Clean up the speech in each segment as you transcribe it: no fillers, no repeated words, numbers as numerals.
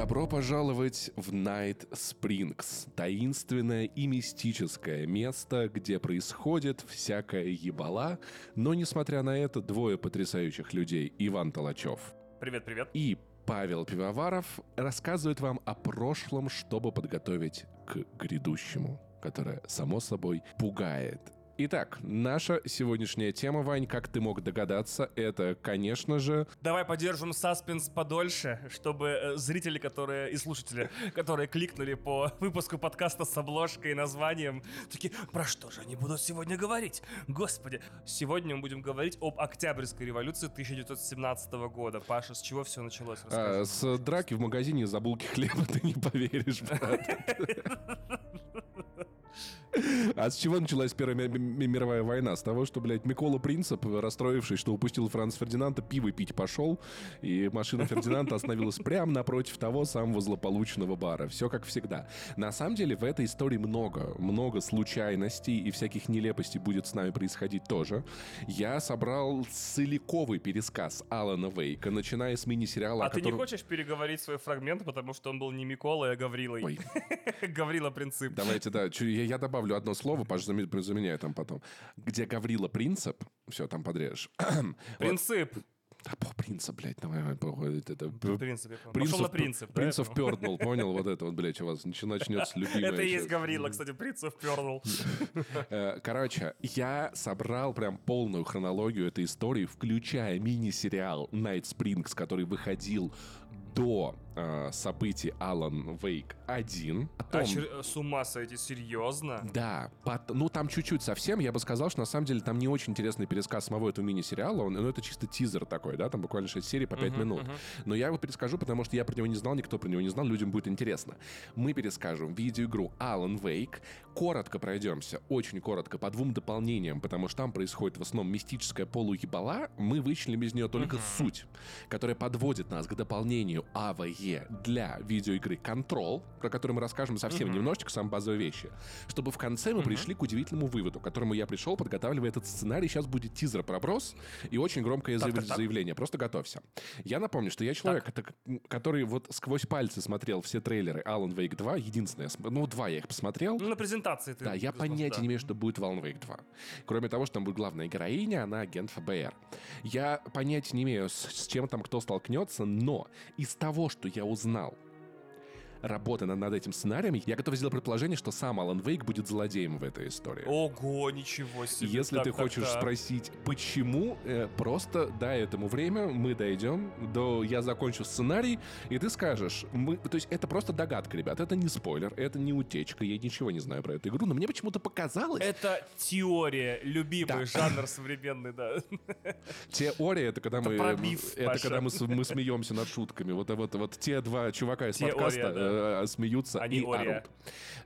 Добро пожаловать в Night Springs, таинственное и мистическое место, где происходит всякая ебала, но, несмотря на это, двое потрясающих людей, Иван Талачев. Привет-привет. И Павел Пивоваров рассказывает вам о прошлом, чтобы подготовить к грядущему, которое, само собой, пугает. Итак, наша сегодняшняя тема, Вань, как ты мог догадаться, это, конечно же... Давай поддержим саспенс подольше, чтобы зрители, которые и слушатели, которые кликнули по выпуску подкаста с обложкой и названием, такие, про что же они будут сегодня говорить? Господи! Сегодня мы будем говорить об Октябрьской революции 1917 года. Паша, с чего все началось? Расскажи. С драки в магазине за булки хлеба, ты не поверишь, брат. А с чего началась Первая мировая война? С того, что, блядь, Микола Принцип, расстроившись, что упустил Франц Фердинанда, пиво пить пошел, и машина Фердинанда остановилась прямо напротив того самого злополучного бара. Все как всегда. На самом деле в этой истории много случайностей и всяких нелепостей будет с нами происходить тоже. Я собрал целиковый пересказ Алана Вейка, начиная с мини-сериала... А ты не хочешь переговорить свой фрагмент, потому что он был не Миколой, а Гаврилой? Гаврило Принцип. Давайте, да, я добавлю одно слово, Паш, заменяю там потом. Где Гаврило Принцип... Все, там подрежешь. Принцип! Вот. Да, принцип, блядь, давай, похуй. Принцип, я понял. Пошел на принцип. Принцип впернул, понял? Вот это вот, блядь, у вас начнется любимое. Это и есть Гаврила, кстати, принцип впернул. Короче, я собрал прям полную хронологию этой истории, включая мини-сериал Night Springs, который выходил до событий Alan Wake 1. Потом... с ума сойти, серьезно? Да. Там чуть-чуть совсем. Я бы сказал, что на самом деле там не очень интересный пересказ самого этого мини-сериала. Ну, это чисто тизер такой, да? Там буквально 6 серий по 5 минут. Но я его перескажу, потому что я про него не знал, никто про него не знал, людям будет интересно. Мы перескажем видеоигру Alan Wake. Коротко пройдемся, очень коротко, по двум дополнениям, потому что там происходит в основном мистическая полуебала. Мы вычленим из нее только суть, которая подводит нас к дополнению АВЕ для видеоигры Control, про которую мы расскажем совсем немножечко, самые базовые вещи, чтобы в конце мы пришли к удивительному выводу, к которому я пришел, подготавливая этот сценарий. Сейчас будет тизер-проброс и очень громкое заявление. Просто готовься. Я напомню, что я человек, который вот сквозь пальцы смотрел все трейлеры Alan Wake 2, единственное, ну, два я их посмотрел. Ну, на презентации ты... Да, я понятия не имею, что будет в Alan Wake 2. Кроме того, что там будет главная героиня, она агент ФБР. Я понятия не имею, с чем там кто столкнется, но... Из того, что я узнал, работая над этим сценарием, я готов сделать предположение, что сам Alan Wake будет злодеем в этой истории. Ого, ничего себе. Если ты хочешь спросить, почему, просто дай этому время, мы дойдем до... Я закончу сценарий, и ты скажешь... То есть это просто догадка, ребят. Это не спойлер, это не утечка. Я ничего не знаю про эту игру, но мне почему-то показалось... Это теория. Любимый жанр современный, да. Теория — это когда мы... Это когда мы смеемся над шутками. Вот те два чувака из подкаста... смеются. Они и орут.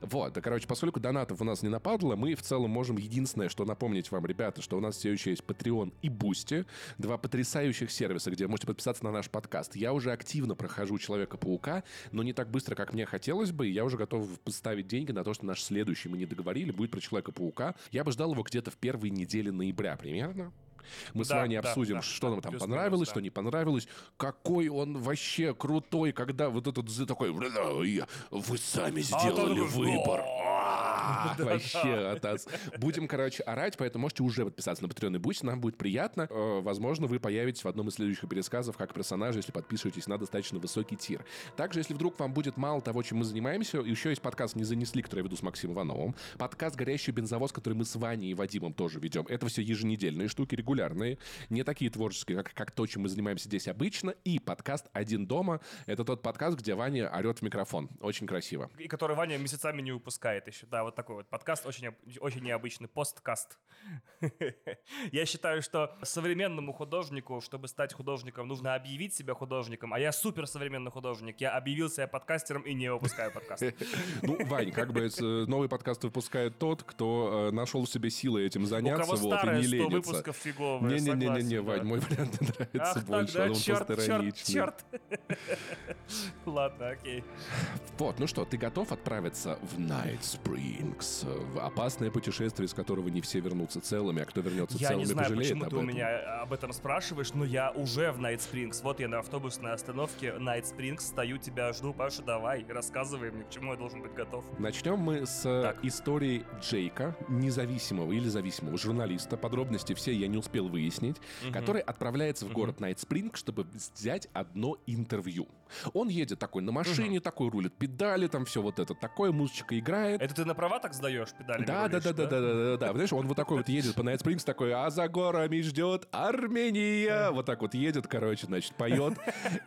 Вот, да, короче, поскольку донатов у нас не нападло, мы в целом можем единственное, что напомнить вам, ребята, что у нас все еще есть Patreon и Boosty, два потрясающих сервиса, где можете подписаться на наш подкаст. Я уже активно прохожу Человека-паука, но не так быстро, как мне хотелось бы, и я уже готов поставить деньги на то, что наш следующий, мы не договорили, будет про Человека-паука. Я бы ждал его где-то в первой неделе ноября примерно. Мы с вами обсудим, что нам там понравилось, что не понравилось, какой он вообще крутой, когда вот этот такой, вы сами сделали выбор. Вообще от нас. Будем, короче, орать, поэтому можете уже подписаться на Patreon и Boosty, нам будет приятно. Возможно, вы появитесь в одном из следующих пересказов как персонаж, если подписываетесь на достаточно высокий тир. Также, если вдруг вам будет мало того, чем мы занимаемся, еще есть подкаст «Не занесли», который я веду с Максимом Ивановым, подкаст «Горящий бензовоз», который мы с Ваней и Вадимом тоже ведем. Это все еженедельные штуки, регулярные, не такие творческие, как то, чем мы занимаемся здесь обычно, и подкаст «Один дома». Это тот подкаст, где Ваня орет в микрофон. Очень красиво. И который Ваня месяцами не выпускает еще. Да, вот такой вот подкаст, очень, очень необычный посткаст. Я считаю, что современному художнику, чтобы стать художником, нужно объявить себя художником, а я суперсовременный художник. Я объявил себя подкастером и не выпускаю подкаст. Ну, Вань, как бы новый подкаст выпускает тот, кто нашел в себе силы этим заняться, вот, и не ленится. Фиговые, не-не-не, Вань, мой вариант нравится больше, он просто ироничный. Ладно, окей. Вот, ну что, ты готов отправиться в Night Springs? Спрингс. Опасное путешествие, из которого не все вернутся целыми, а кто вернется целыми, пожалеет об этом. Я не знаю, почему ты у меня об этом спрашиваешь, но я уже в Night Springs. Вот я на автобусной остановке Night Springs стою, тебя жду. Паша, давай, рассказывай мне, к чему я должен быть готов. Начнем мы с истории Джейка, независимого или зависимого журналиста. Подробности все я не успел выяснить. Который отправляется в город Night Springs, чтобы взять одно интервью. Он едет такой на машине, такой рулит педали, там все вот это такое, музычка играет. Это ты на права так сдаешь педали? Да. Знаешь, он вот такой вот едет по Night Springs, такой, а за горами ждет Армения. Вот так вот едет, короче, значит, поет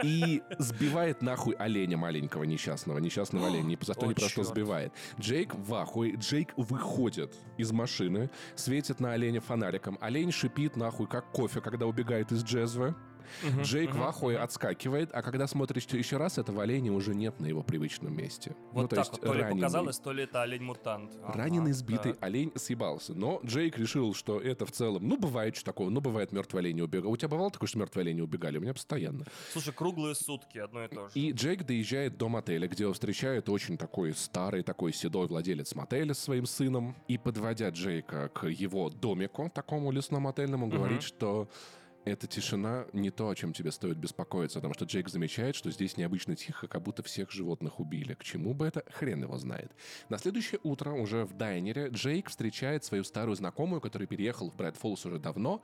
и сбивает нахуй оленя маленького несчастного. Несчастного оленя. Зато не просто сбивает. Джейк в ахуе. Джейк выходит из машины, светит на оленя фонариком. Олень шипит нахуй, как кофе, когда убегает из джезвы. Джейк в ахуе отскакивает, а когда смотришь еще раз, этого оленя уже нет на его привычном месте. Вот ну, так то есть вот, то ли показалось, то ли это олень-мутант. Раненый, сбитый олень съебался. Но Джейк решил, что это в целом, ну, бывает что такого, ну, бывает мертвые олени убегали. У тебя бывало такое, что мертвые олени убегали? У меня постоянно. Слушай, круглые сутки, одно и то же. И Джейк доезжает до мотеля, где его встречает очень такой старый, такой седой владелец мотеля с своим сыном. И подводя Джейка к его домику, такому лесному-мотельному, он говорит, что... Эта тишина не то, о чем тебе стоит беспокоиться, потому что Джейк замечает, что здесь необычно тихо, как будто всех животных убили. К чему бы это, хрен его знает. На следующее утро, уже в дайнере, Джейк встречает свою старую знакомую, которая переехала в Bright Falls уже давно.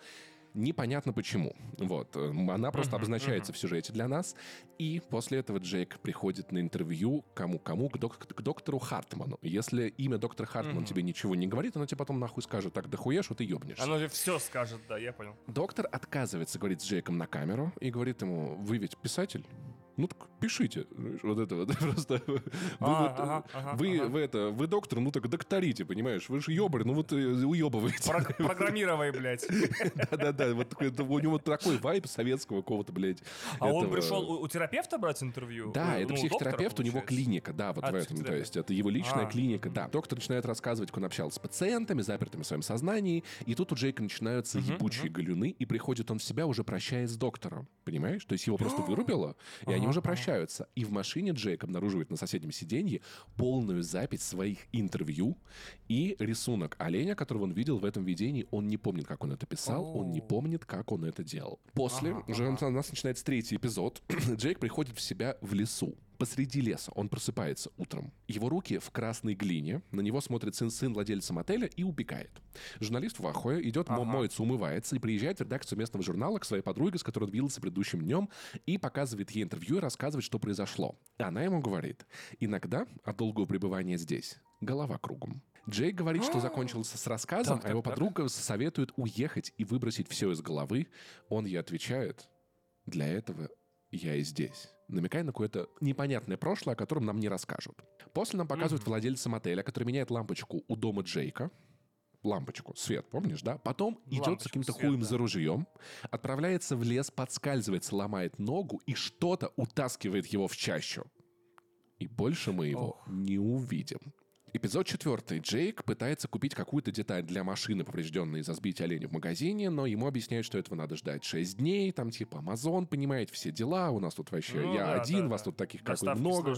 Непонятно почему. Вот. Она просто обозначается в сюжете для нас. И после этого Джейк приходит на интервью кому-кому, к доктору Хартману. Если имя доктора Хартман тебе ничего не говорит, оно тебе потом нахуй скажет, так дохуешь, вот и ёбнешься. Оно же все скажет, да, я понял. Доктор отказывается говорить с Джейком на камеру и говорит ему, вы ведь писатель? Ну так пишите. Вот это вот просто... Вы доктор, ну так докторите, понимаешь? Вы же ёбарь, ну вот уёбываете. Программировай, блядь. Да-да-да, у него такой вайб советского какого-то, блядь. А он пришел у терапевта брать интервью? Да, это психотерапевт, у него клиника, да, вот в этом. То есть это его личная клиника, да. Доктор начинает рассказывать, как он общался с пациентами, запертыми в своем сознании, и тут у Джейка начинаются ебучие галюны, и приходит он в себя, уже прощаясь с доктором, понимаешь? То есть его просто вырубило, и они уже прощаются. И в машине Джейк обнаруживает на соседнем сиденье полную запись своих интервью и рисунок оленя, которого он видел в этом видении. Он не помнит, как он это писал, он не помнит, как он это делал. После, уже у нас начинается третий эпизод, Джейк приходит в себя в лесу. Посреди леса он просыпается утром. Его руки в красной глине, на него смотрит сын владельца мотеля и убегает. Журналист в ахуе идет, моется, умывается и приезжает в редакцию местного журнала к своей подруге, с которой он виделся предыдущим днем, и показывает ей интервью и рассказывает, что произошло. Она ему говорит, иногда от долгого пребывания здесь голова кругом. Джейк говорит, что закончился с рассказом, а его подруга советует уехать и выбросить все из головы. Он ей отвечает, для этого... Я и здесь. Намекая на какое-то непонятное прошлое, о котором нам не расскажут. После нам показывают владельца мотеля, который меняет лампочку у дома Джейка. Лампочку, свет, помнишь, да? Потом идет с каким-то хуем за ружьем, отправляется в лес, подскальзывается, ломает ногу и что-то утаскивает его в чащу. И больше мы его не увидим. Эпизод 4. Джейк пытается купить какую-то деталь для машины, поврежденной из-за сбития оленя в магазине, но ему объясняют, что этого надо ждать 6 дней, там типа Амазон, понимаете, все дела, у нас тут вообще вас тут таких как много.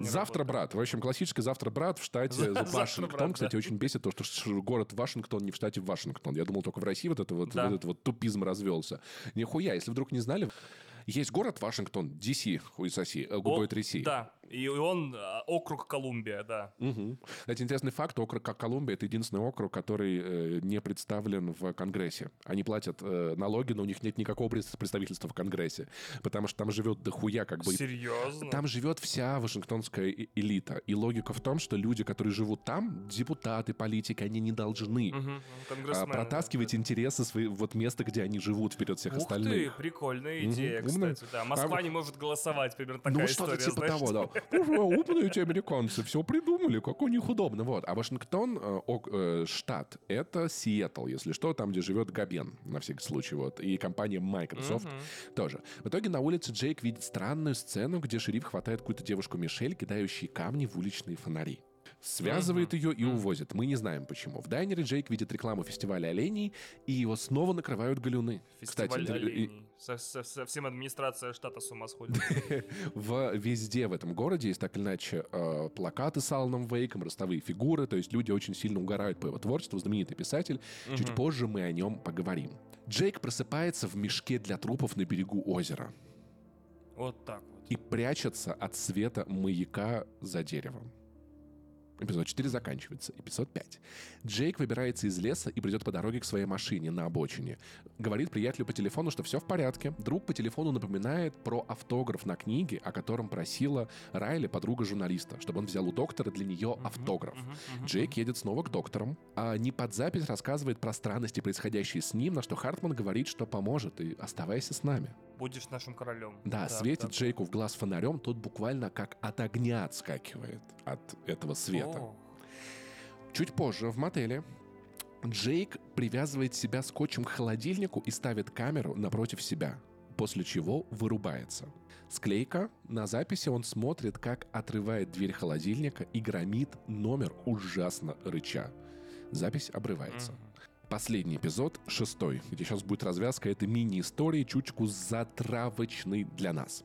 Завтра, брат. В общем, классический завтра, брат в штате Вашингтон. Кстати, очень бесит то, что город Вашингтон не в штате Вашингтон. Я думал, только в России вот этот тупизм развелся. Нихуя, если вдруг не знали... Есть город Вашингтон, DC, хуй соси, губой тряси. Да, и он округ Колумбия, да. Кстати, интересный факт, округ Колумбия — это единственный округ, который не представлен в Конгрессе. Они платят налоги, но у них нет никакого представительства в Конгрессе, потому что там живет дохуя как бы... Серьезно? Там живет вся вашингтонская элита. И логика в том, что люди, которые живут там, депутаты, политики, они не должны протаскивать интересы свои, вот места, где они живут, вперед всех остальных. Ух ты, прикольная идея, кстати, да. Москва не может голосовать, примерно такая история. Ну, что-то типа того, да. Умные эти американцы, все придумали, как у них удобно. Вот. А Вашингтон, штат, это Сиэтл, если что, там, где живет Габен, на всякий случай, вот. И компания Microsoft тоже. В итоге на улице Джейк видит странную сцену, где шериф хватает какую-то девушку Мишель, кидающую камни в уличные фонари. связывает ее и увозит. Мы не знаем почему. В дайнере Джейк видит рекламу фестиваля оленей, и его снова накрывают галюны. Фестиваль оленей. Совсем администрация штата с ума сходит. Везде в этом городе есть так или иначе плакаты с Аланом Вейком, ростовые фигуры, то есть люди очень сильно угорают по его творчеству, знаменитый писатель. Чуть позже мы о нем поговорим. Джейк просыпается в мешке для трупов на берегу озера. Вот так вот. И прячется от света маяка за деревом. Эпизод 4 заканчивается. Эпизод 5. Джейк выбирается из леса и придет по дороге к своей машине на обочине. Говорит приятелю по телефону, что все в порядке. Друг по телефону напоминает про автограф на книге, о котором просила Райли, подруга журналиста, чтобы он взял у доктора для нее автограф. Джейк едет снова к докторам. А не под запись рассказывает про странности, происходящие с ним, на что Хартман говорит, что поможет, и оставайся с нами. Будешь нашим королем. Да, светит Джейку в глаз фонарем, тот буквально как от огня отскакивает от этого света. О. Чуть позже в мотеле Джейк привязывает себя скотчем к холодильнику и ставит камеру напротив себя, после чего вырубается. Склейка. На записи он смотрит, как отрывает дверь холодильника и громит номер, ужасно рыча. Запись обрывается. Последний эпизод, 6, где сейчас будет развязка этой мини-истории, чуточку затравочной для нас.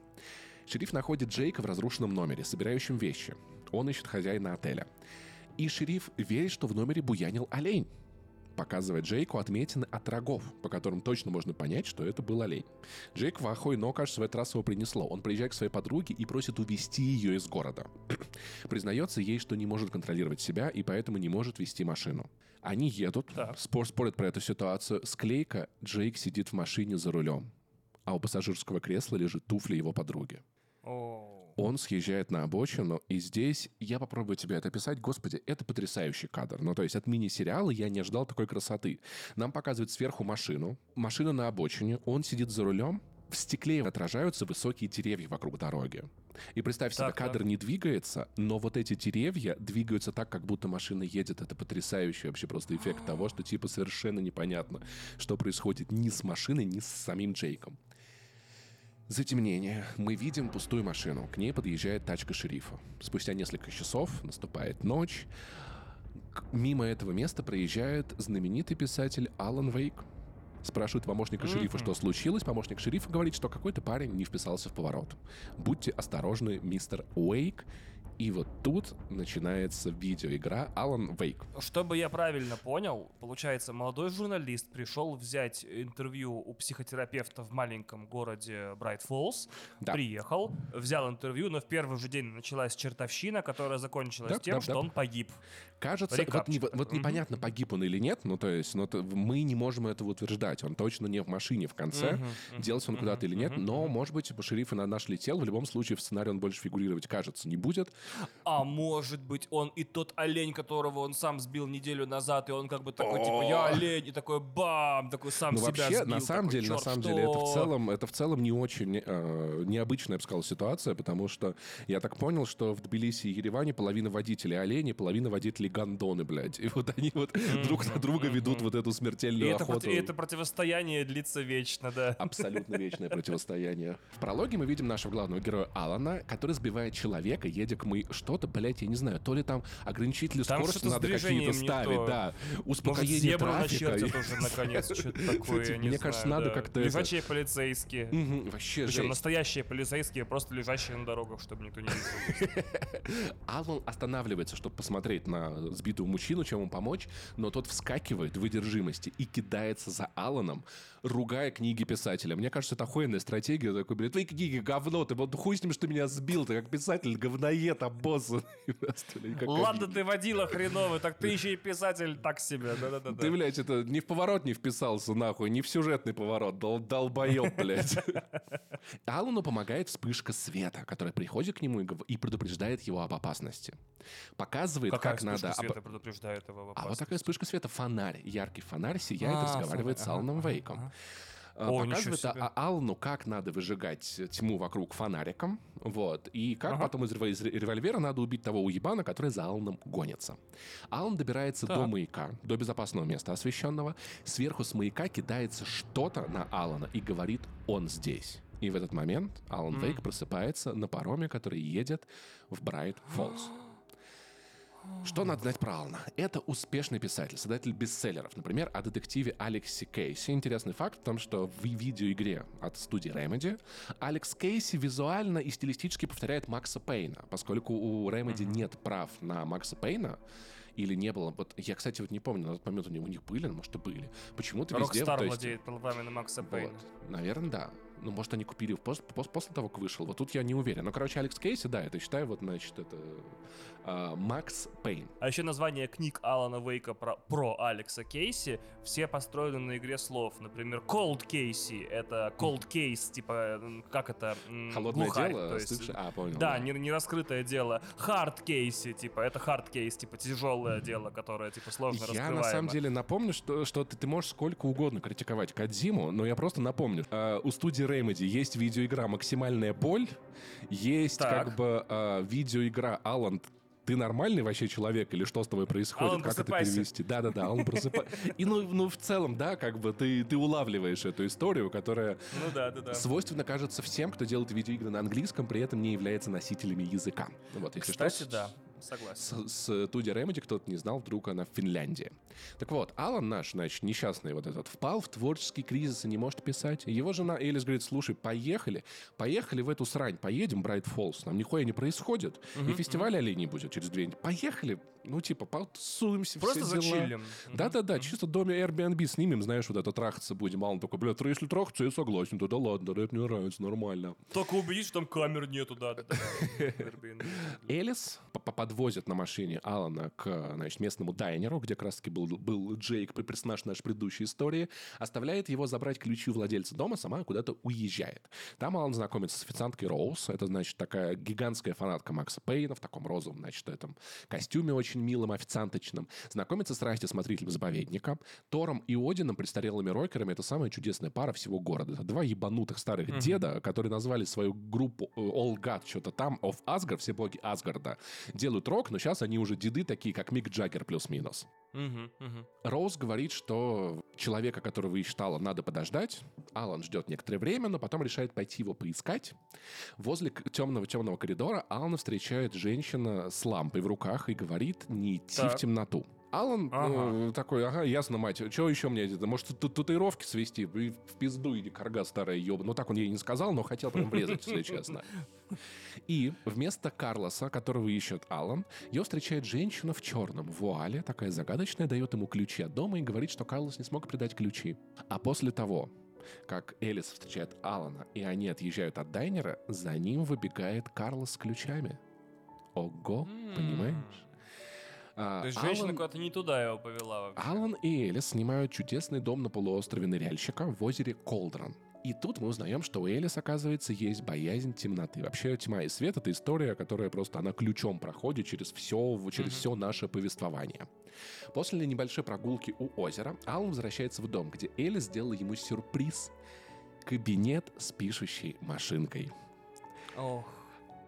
Шериф находит Джейка в разрушенном номере, собирающем вещи. Он ищет хозяина отеля. И шериф верит, что в номере буянил олень. Показывает Джейку отметины от рогов, по которым точно можно понять, что это был олень. Джейк в ахуе, но, кажется, в этот раз его принесло. Он приезжает к своей подруге и просит увезти ее из города. Признается ей, что не может контролировать себя и поэтому не может вести машину. Они едут, спорят про эту ситуацию. Склейка, Джейк сидит в машине за рулем, а у пассажирского кресла лежит туфли его подруги. Он съезжает на обочину, и здесь я попробую тебе это описать. Господи, это потрясающий кадр. Ну, то есть от мини-сериала я не ожидал такой красоты. Нам показывают сверху машину, машина на обочине, он сидит за рулем, в стекле отражаются высокие деревья вокруг дороги. И представь себе, кадр не двигается, но вот эти деревья двигаются так, как будто машина едет. Это потрясающий вообще просто эффект того, что типа совершенно непонятно, что происходит ни с машиной, ни с самим Джейком. Затемнение. Мы видим пустую машину. К ней подъезжает тачка шерифа. Спустя несколько часов наступает ночь. Мимо этого места проезжает знаменитый писатель Алан Вейк. Спрашивает помощника шерифа, что случилось. Помощник шерифа говорит, что какой-то парень не вписался в поворот. Будьте осторожны, мистер Уэйк. И вот тут начинается видеоигра Alan Wake. Чтобы я правильно понял, получается, молодой журналист пришел взять интервью у психотерапевта в маленьком городе Bright Falls, приехал, взял интервью, но в первый же день началась чертовщина, которая закончилась тем, что он погиб. Кажется, вот непонятно, погиб он или нет, ну то есть мы не можем этого утверждать, он точно не в машине в конце, делался он куда-то или нет, но, может быть, шериф и на наш летел, в любом случае в сценарии он больше фигурировать, кажется, не будет. А может быть, он и тот олень, которого он сам сбил неделю назад, и он как бы такой, типа, я олень, и такой, бам, такой сам себя сбил. Ну вообще, на самом деле, это в целом не очень необычная, я бы сказал, ситуация, потому что я так понял, что в Тбилиси и Ереване половина водителей олени, половина водителей гондоны, блядь. И вот они вот друг на друга ведут вот эту смертельную охоту. И это противостояние длится вечно, да. Абсолютно вечное противостояние. В прологе мы видим нашего главного героя Алана, который сбивает человека, едет к что-то, блядь, я не знаю, то ли там ограничители скорости надо какие-то ставить, да, успокоение трафика. Может, зебру начертят уже, наконец, что-то такое, мне кажется, надо как-то... Лежачие полицейские. Вообще жесть. Причем настоящие полицейские, просто лежащие на дорогах, чтобы никто не видел. Алан останавливается, чтобы посмотреть на сбитого мужчину, чем ему помочь, но тот вскакивает в выдержимости и кидается за Аланом, ругая книги писателя. Мне кажется, это охуенная стратегия, такой, блядь, твои книги говно, ты вот хуй с ним, что меня сбил, ты как писатель говноед. Обоссанный. Ладно, ты водила хреновый, так ты еще и писатель так себе. Да-да-да. Ты, блядь, это не в поворот не вписался, нахуй, не в сюжетный поворот. Долбоеб, блядь. Алану помогает вспышка света, которая приходит к нему и предупреждает его об опасности. Показывает, как надо... Какая вспышка света предупреждает его об опасности? А вот такая вспышка света, фонарь. Яркий фонарь сияет и разговаривает с Аланом Вейком. Показывает Алану, как надо выжигать тьму вокруг фонариком, вот, и как потом из револьвера надо убить того уебана, который за Аланом гонится. Алан добирается до маяка, до безопасного места освещенного, сверху с маяка кидается что-то на Алана и говорит «он здесь». И в этот момент Алан Вейк просыпается на пароме, который едет в Брайт Фоллс. Что надо знать про Алана? Это успешный писатель, создатель бестселлеров. Например, о детективе Алексе Кейси. Интересный факт в том, что в видеоигре от студии Remedy Алекс Кейси визуально и стилистически повторяет Макса Пейна. Поскольку у Remedy нет прав на Макса Пейна, или не было... Вот, я, кстати, вот не помню, на тот момент у них были, может, и были. Почему-то везде... Rockstar владеет правами на Макса Пейна. Вот, наверное, да. Ну, может, они купили после того, как вышел. Вот тут я не уверен. Но, короче, Алекс Кейси, да, это, считаю, вот, значит, это Макс Пейн. А еще название книг Алана Вейка про Алекса Кейси все построены на игре слов. Например, Cold Casey. Это Cold Case, типа, как это? Холодное глухарь, дело? То есть, понял. Да, не раскрытое дело. Hard Casey, типа, это Hard Case, типа, тяжелое дело, которое, типа, сложно раскрываемо. Я, на самом деле, напомню, что ты можешь сколько угодно критиковать Кодзиму, но я просто напомню. У студии Remedy есть видеоигра «Максимальная боль», есть как бы видеоигра «Алан, ты нормальный вообще человек или что с тобой происходит?» Алан, как просыпайся. Это перевести? Да-да-да, Алан просыпается. И ну в целом, да, как бы ты улавливаешь эту историю, которая свойственно кажется всем, кто делает видеоигры на английском, при этом не является носителями языка. Вот, если кстати, что, да. Согласен. С студией Remedy, кто-то не знал, вдруг она в Финляндии. Так вот, Алан наш, значит, несчастный вот этот, впал в творческий кризис и не может писать. Его жена Элис говорит: слушай, поехали в эту срань, поедем, Bright Falls, нам нихуя не происходит, и фестиваль оленей будет через 2 недели. Поехали, ну типа, потусуемся, просто все дела. Зачилим. Да-да-да, чисто в доме Airbnb снимем, знаешь, вот это трахаться будем. Алан такой: блядь, если трахаться, я согласен, да ладно, да это мне нравится, нормально. Только убедись, что там камер нету, да. Элис подвозят на машине Алана к, значит, местному дайнеру, где как раз-таки был Джейк, персонаж нашей предыдущей истории, оставляет его забрать ключи у владельца дома, сама куда-то уезжает. Там Алан знакомится с официанткой Роуз, это, значит, такая гигантская фанатка Макса Пейна в таком розовом, значит, этом костюме очень милом, официанточном. Знакомится с Расти, смотрителем заповедника, Тором и Одином, престарелыми рокерами, это самая чудесная пара всего города. Это два ебанутых старых деда, которые назвали свою группу All God, что-то там, of Asgard, все боги Асгарда, делают рок, но сейчас они уже деды такие, как Мик Джаггер плюс-минус. Роуз говорит, что человека, которого ищет Алан, надо подождать. Алан ждет некоторое время, но потом решает пойти его поискать. Возле темного-темного коридора Алана встречает женщина с лампой в руках и говорит: не идти в темноту. Алан такой: ага, ясно, мать, чего еще мне? Может, татуировки свести? В пизду иди, карга старая ёба. Ну, так он ей не сказал, но хотел прям врезать, если честно. И вместо Карлоса, которого ищет Алан, ее встречает женщина в черном вуале, такая загадочная, дает ему ключи от дома и говорит, что Карлос не смог передать ключи. А после того, как Элис встречает Алана и они отъезжают от дайнера, за ним выбегает Карлос с ключами. Ого, понимаешь? То есть женщина куда-то не туда его повела вообще. Алан и Элис снимают чудесный дом на полуострове ныряльщика в озере Колдрон. И тут мы узнаем, что у Элис, оказывается, есть боязнь темноты. Вообще, тьма и свет — это история, которая просто, она ключом проходит через все наше повествование. После небольшой прогулки у озера Алан возвращается в дом, где Элис сделала ему сюрприз — кабинет с пишущей машинкой. Ох.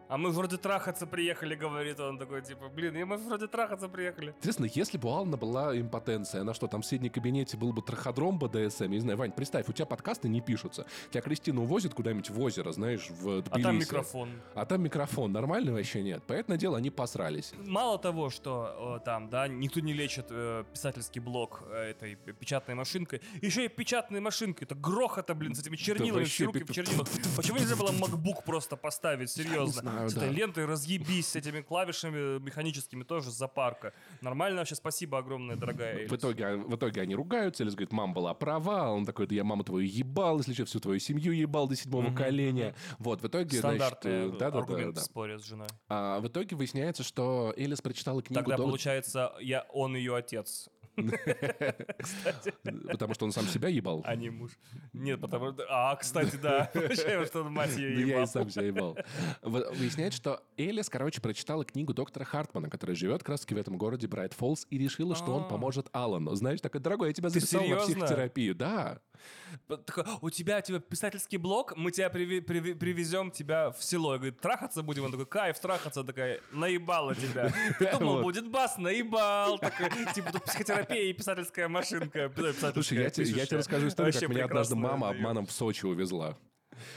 А мы вроде трахаться приехали, говорит он такой, типа, блин, мы вроде трахаться приехали. Интересно, если бы у Алана была импотенция, она что, там в соседнем кабинете был бы траходром БДСМ? Я не знаю, Вань, представь, у тебя подкасты не пишутся. Тебя Кристину увозят куда-нибудь в озеро, знаешь, в Тбилиси. А там микрофон. Нормально вообще нет. Понятное дело, они посрались. Мало того, что там, да, никто не лечит писательский блок этой печатной машинкой. Еще и печатная машинка, это грохота, блин, с этими чернилами, все руки в чернилах. Почему нельзя было MacBook просто поставить, серьезно? С этой лентой разъебись, с этими клавишами механическими тоже с запарка. Нормально вообще, спасибо огромное, дорогая Элис. В итоге они ругаются, Элис говорит: мама была права, он такой: да я маму твою ебал, если что, всю твою семью ебал до 7-го коленя. Вот, в итоге, стандартный аргумент в споре с женой. А в итоге выясняется, что Элис прочитала книгу... Тогда получается, он ее отец. Кстати. Потому что он сам себя ебал? А не муж. Нет, потому что... А, кстати, да. Потому что он мать ее ебал. Я и сам себя ебал. Выясняет, что Элис, короче, прочитала книгу доктора Хартмана, который живет как раз в этом городе Брайт Фоллс, и решила, что он поможет Алану. Знаешь, такой: дорогой, я тебя записал на психотерапию. Да. У тебя писательский блок, мы тебя привезем тебя в село. Говорит: трахаться будем. Он такой: кайф, трахаться. Такая: наебала тебя. Ты думал, будет бас, наебал. Типа тут психотерапия и писательская машинка. Слушай, я тебе расскажу историю, как меня однажды мама обманом в Сочи увезла.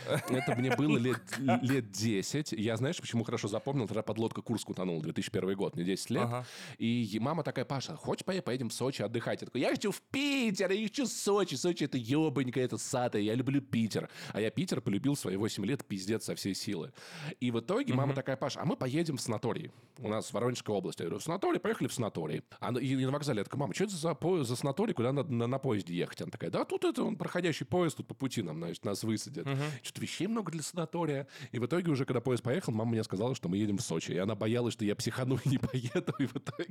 Это мне было лет 10. Я, знаешь, почему хорошо запомнил? Тогда подлодка «Курск» утонула, 2001 год, мне 10 лет. Ага. И мама такая: Паша, хочешь поедем в Сочи отдыхать? Я такой: я хочу в Питер, я хочу в Сочи. Сочи — это ебанько, это сато, я люблю Питер. А я Питер полюбил в свои 8 лет пиздец со всей силы. И в итоге мама такая: Паша, а мы поедем в санаторий. У нас в Воронежской области. Я говорю: в санаторий? Поехали в санаторий. И на вокзале я такая: мама, что это за санаторий, куда надо на поезде ехать? Она такая: да, тут это он проходящий поезд, тут по пути нам, значит, нас высадят. Что-то вещей много для санатория. И в итоге уже, когда поезд поехал, мама мне сказала, что мы едем в Сочи. И она боялась, что я психану и не поеду. И в итоге...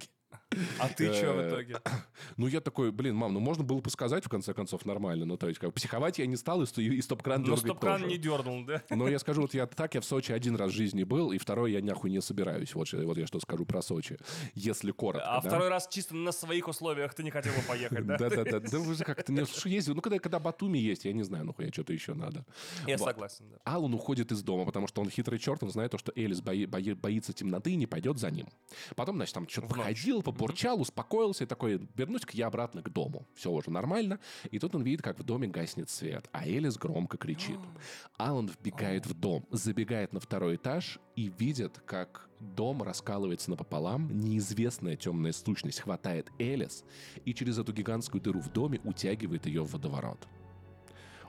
А ты что в итоге? Ну, я такой: блин, мам, ну можно было бы сказать, в конце концов, нормально. Ну, то есть, как психовать я не стал, и стоп-кран дергать тоже. Ну, стоп-кран не дернул, да? Но я скажу, вот я так, я в Сочи один раз в жизни был, и второй я нахуй не собираюсь. Вот я что скажу про Сочи, если коротко. А второй раз чисто на своих условиях ты не хотел бы поехать, да? Да-да-да. Да вы же как-то... Ну, когда Батуми есть, я не знаю, нахуй что-то еще надо. Я согласен, да. Алан уходит из дома, потому что он хитрый черт, он знает то, что Элис боится темноты и не пойдет за ним. Потом, значит, там что-то походил, побурчал, успокоился и такой: вернусь-ка я обратно к дому. Все уже нормально. И тут он видит, как в доме гаснет свет, а Элис громко кричит. Алан вбегает в дом, забегает на второй этаж и видит, как дом раскалывается напополам, неизвестная темная сущность хватает Элис и через эту гигантскую дыру в доме утягивает ее в водоворот.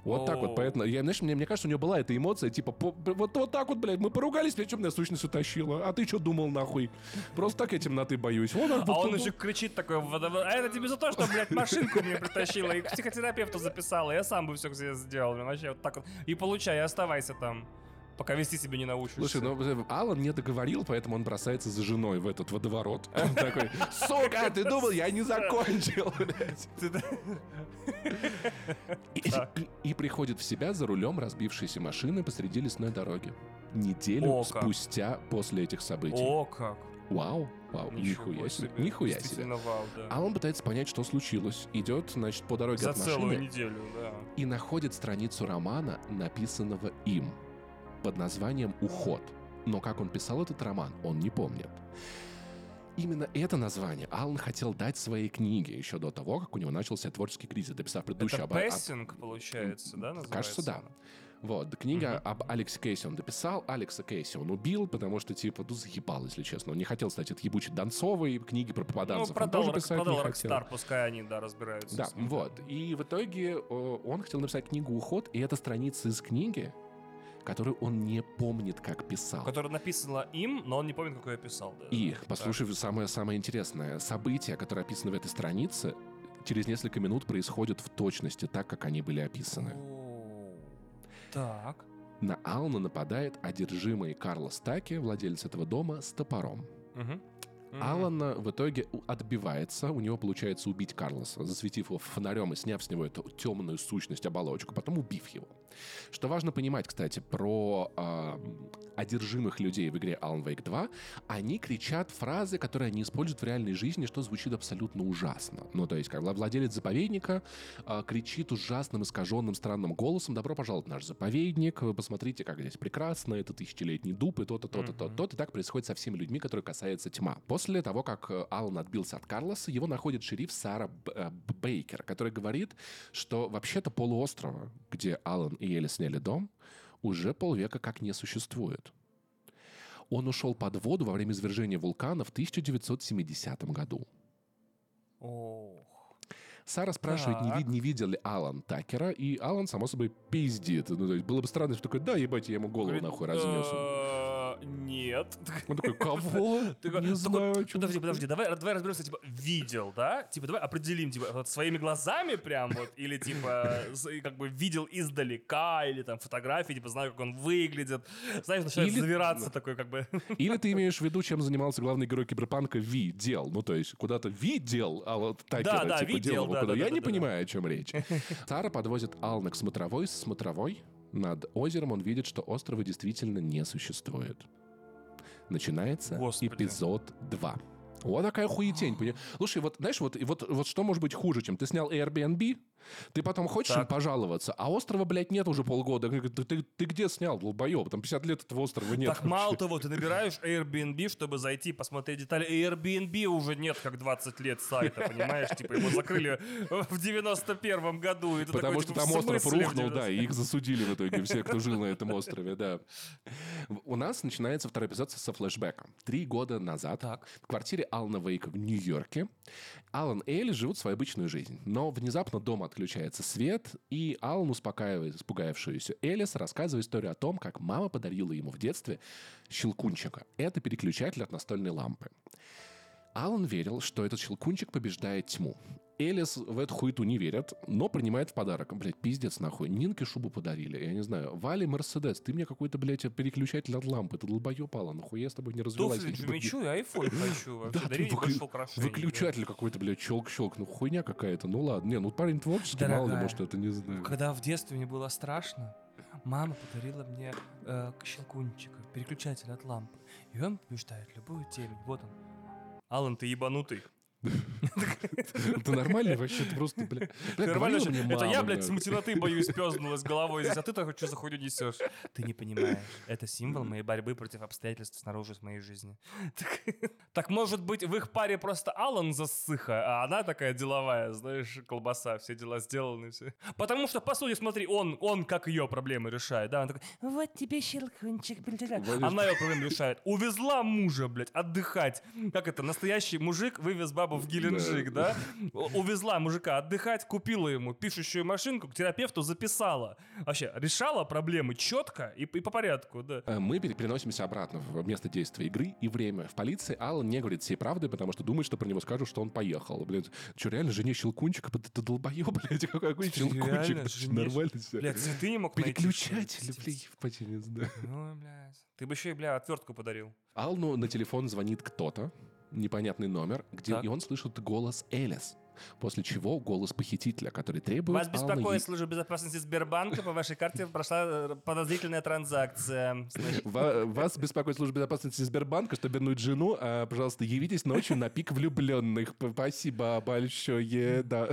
Вот так вот, поэтому, мне кажется, у нее была эта эмоция, типа, вот так вот, блядь, мы поругались, причем меня сущность утащила, а ты что думал, нахуй? Просто так я темноты боюсь. Он еще кричит такой: а это тебе за то, что, блядь, машинку мне притащила и к психотерапевту записала, я сам бы все сделал, вообще вот так вот, и получай, оставайся там. Пока вести себя не научишься. Слушай, Алан не договорил, поэтому он бросается за женой в этот водоворот. Он такой: сука, ты думал, я не закончил, блядь. И приходит в себя за рулем разбившейся машины посреди лесной дороги. Неделю спустя после этих событий. О, как! Вау, нихуя себе. Нихуя себе. Вау, да. А он пытается понять, что случилось. Идет, значит, по дороге от машины. За целую неделю, да. И находит страницу романа, написанного им, под названием «Уход». Но как он писал этот роман, он не помнит. Именно это название Алан хотел дать своей книге еще до того, как у него начался творческий кризис, дописав предыдущий... Это «Пессинг», получается, да, называется? Кажется, да. Вот, книга об Алексе Кейси он дописал, Алекса Кейси он убил, потому что, заебал, если честно. Он не хотел стать этот ебучий Донцовый, книги про попаданцев. Ну, продал Рокстар, пускай они, да, разбираются. Да, вот. И в итоге он хотел написать книгу «Уход», и это страница из книги, которую он не помнит, как писал. Которая написана им, но он не помнит, как ее писал. Да. И, послушай, самое интересное. События, которые описаны в этой странице, через несколько минут происходят в точности так, как они были описаны. Так. На Алана нападает одержимый Карлос Таки, владелец этого дома, с топором. Алана в итоге отбивается, у него получается убить Карлоса, засветив его фонарем и сняв с него эту темную сущность, оболочку, потом убив его. Что важно понимать, кстати, про одержимых людей в игре Alan Wake 2, они кричат фразы, которые они используют в реальной жизни, что звучит абсолютно ужасно. Ну, то есть, когда владелец заповедника кричит ужасным, искаженным, странным голосом: «Добро пожаловать в наш заповедник, вы посмотрите, как здесь прекрасно, это тысячелетний дуб, и то-то, то-то, то-то». И так происходит со всеми людьми, которые касается тьма. После того, как Алан отбился от Карлоса, его находит шериф Сара Бейкер, который говорит, что вообще-то полуострова, где Алан и Элис сняли дом, уже полвека как не существует. Он ушел под воду во время извержения вулкана в 1970 году. Сара спрашивает, не видел ли Алан Такера, и Алан, само собой, пиздит. Ну, то есть, было бы странно, если такой: да, ебать, я ему голову нахуй разнесу. Нет. Он такой: кого? Не знаю. Подожди, давай разберемся, видел, да? Давай определим, своими глазами прям вот, или, видел издалека, или там фотографии, знаю, как он выглядит. Знаешь, начинает завираться такой, Или ты имеешь в виду, чем занимался главный герой Киберпанка — видел. Ну, то есть, куда-то видел Алан Такера. Да, видел. Я не понимаю, о чем речь. Сара подвозит Алана к смотровой. С смотровой над озером он видит, что острова действительно не существует. Начинается эпизод 2. Вот такая хуетень. Слушай, вот знаешь, вот что может быть хуже, чем ты снял Airbnb, Ты потом хочешь им пожаловаться, а острова, блядь, нет уже полгода. Ты где снял, долбоеб? Там 50 лет этого острова нет. Так мало того, ты набираешь Airbnb, чтобы зайти, посмотреть детали. Airbnb уже нет, как 20 лет сайта, понимаешь? Типа его закрыли в 91-м году. Потому что там остров рухнул, да, и их засудили в итоге, все, кто жил на этом острове, да. У нас начинается второй эпизод со флешбэка. 3 года назад в квартире Алана Вейка в Нью-Йорке Алан и Элис живут свою обычную жизнь. Но внезапно дома отключается свет, и Алан успокаивает испугавшуюся Элис, рассказывая историю о том, как мама подарила ему в детстве щелкунчика. Это переключатель от настольной лампы. Алан верил, что этот щелкунчик побеждает тьму. Элис в эту хуету не верит, но принимает в подарок. Блядь, пиздец нахуй. Нинке шубу подарили, я не знаю. Вале Мерседес, ты мне какой-то, блядь, переключатель от лампы. Ты долбоёб, Алан, нахуй я с тобой не развелась. Туфли, джемичу, я айфон хочу. Да, выключатель какой-то, блядь, щелк-щелк. Ну, хуйня какая-то, ну ладно. Не, ну парень творческий, мало ли, может, это не знаю. Когда в детстве мне было страшно, мама подарила мне щелкунчик, переключатель от лампы. И он побеждает любую темень. Вот он. Алан, ты ебанутый. Это нормально вообще? Ты просто, блядь... Это я, блядь, смутиноты боюсь, пёзнулась головой здесь, а ты так что за хуйню несёшь? Ты не понимаешь. Это символ моей борьбы против обстоятельств снаружи в моей жизни. Так, может быть, в их паре просто Алан засыха, а она такая деловая, знаешь, колбаса, все дела сделаны, все. Потому что, по сути, смотри, он как ее проблемы решает, да? Он такой, вот тебе щелкунчик, блядь. Она ее проблемы решает. Увезла мужа, блядь, отдыхать. Как это, настоящий мужик вывез бабу в Геленджик, да? Увезла мужика отдыхать, купила ему пишущую машинку, к терапевту записала. Вообще, решала проблемы четко и по порядку, да. Мы переносимся обратно в место действия игры и время. В полиции Алан не говорит всей правды, потому что думает, что про него скажут, что он поехал. Блин, что, реально, жене щелкунчика? Ты долбоёб, блядь, какой щелкунчик? Нормально все. Блядь, цветы не мог найти. Переключатель, блядь, в потенец, да. Ну, блядь. Ты бы еще и, блядь, отвертку подарил. Алну на телефон звонит кто-то. Непонятный номер, где и он слышит голос Элис. После чего голос похитителя, который требует... Вас беспокоит служба безопасности Сбербанка. По вашей карте прошла подозрительная транзакция. Вас беспокоит служба безопасности Сбербанка, чтобы вернуть жену. Пожалуйста, явитесь ночью на пик влюбленных. Спасибо большое. Да.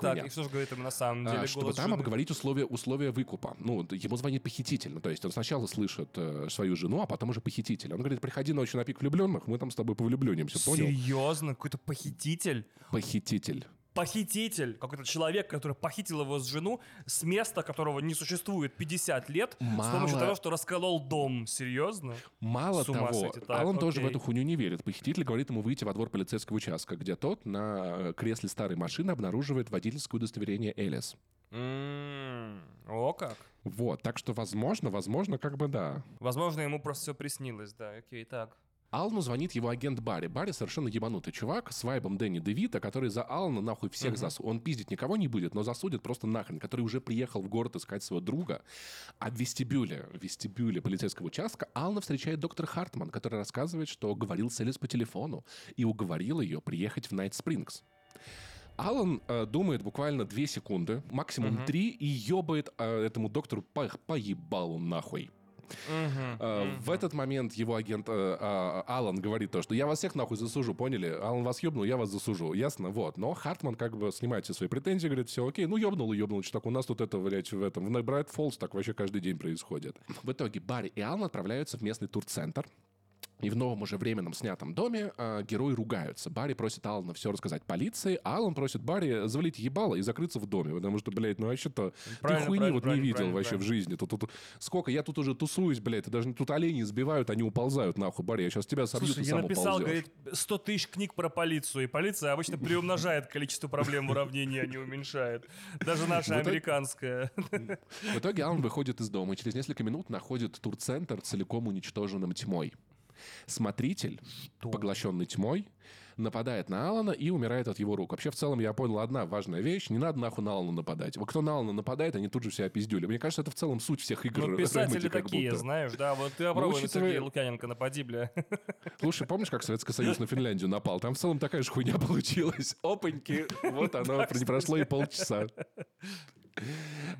Так, и что же говорит ему на самом деле голос чтобы там жены? Обговорить условия выкупа. Ну, ему звонит похититель. Ну, то есть он сначала слышит свою жену, а потом уже похититель. Он говорит, приходи ночью на пик влюбленных, мы там с тобой повлюбленимся, понял? Серьезно? Какой-то похититель? Похититель. Какой-то человек, который похитил его с жену с места, которого не существует 50 лет, с помощью того, что расколол дом. Серьезно? Мало того, Алан тоже в эту хуйню не верит. Похититель говорит ему выйти во двор полицейского участка, где тот на кресле старой машины обнаруживает водительское удостоверение Элис. О как. Вот, так что возможно, как бы да. Возможно, ему просто все приснилось, да. Окей, так. Алану звонит его агент Барри. Барри совершенно ебанутый чувак с вайбом Дэнни Девита, который за Алана нахуй всех засудит. Он пиздить никого не будет, но засудит просто нахрен. Который уже приехал в город искать своего друга. А в вестибюле полицейского участка Алана встречает доктор Хартман, который рассказывает, что говорил с Элис по телефону и уговорил ее приехать в Night Springs. Алан думает буквально 2 секунды, максимум 3, и ебает этому доктору по ебалу нахуй. В этот момент его агент Алан говорит то, что я вас всех нахуй засужу, поняли? Алан вас ёбнул, я вас засужу, ясно? Вот. Но Хартман как бы снимает все свои претензии, говорит, все окей, ну ёбнул, что так у нас тут это, блядь, в Bright Falls так вообще каждый день происходит. В итоге Барри и Алан отправляются в местный турцентр. И в новом уже временном снятом доме герои ругаются. Барри просит Алана все рассказать полиции, а Алан просит Барри завалить ебало и закрыться в доме. Потому что, блядь, ну вообще-то правильно, ты хуйни вот не видел правильно. В жизни. Тут сколько я тут уже тусуюсь, блядь, тут олени избивают, они уползают нахуй, Барри, я сейчас тебя собью, ты сам уползешь. Слушай, я написал, говорит, 100 тысяч книг про полицию, и полиция обычно приумножает количество проблем уравнения, а не уменьшает. Даже наша американская. В итоге Алан выходит из дома и через несколько минут находит турцентр целиком уничтоженным тьмой. Смотритель, поглощенный тьмой, нападает на Алана и умирает от его рук. Вообще, в целом, я понял, одна важная вещь. Не надо нахуй на Алана нападать. Кто на Алана нападает, они тут же себя пиздюли. Мне кажется, это в целом суть всех игр. Ну, писатели Remedy, такие, знаешь, да. Вот ты попробуй на Сергея Лукьяненко напади, бля. Слушай, помнишь, как Советский Союз на Финляндию напал? Там в целом такая же хуйня получилась. Опаньки. Вот оно, прошло и полчаса.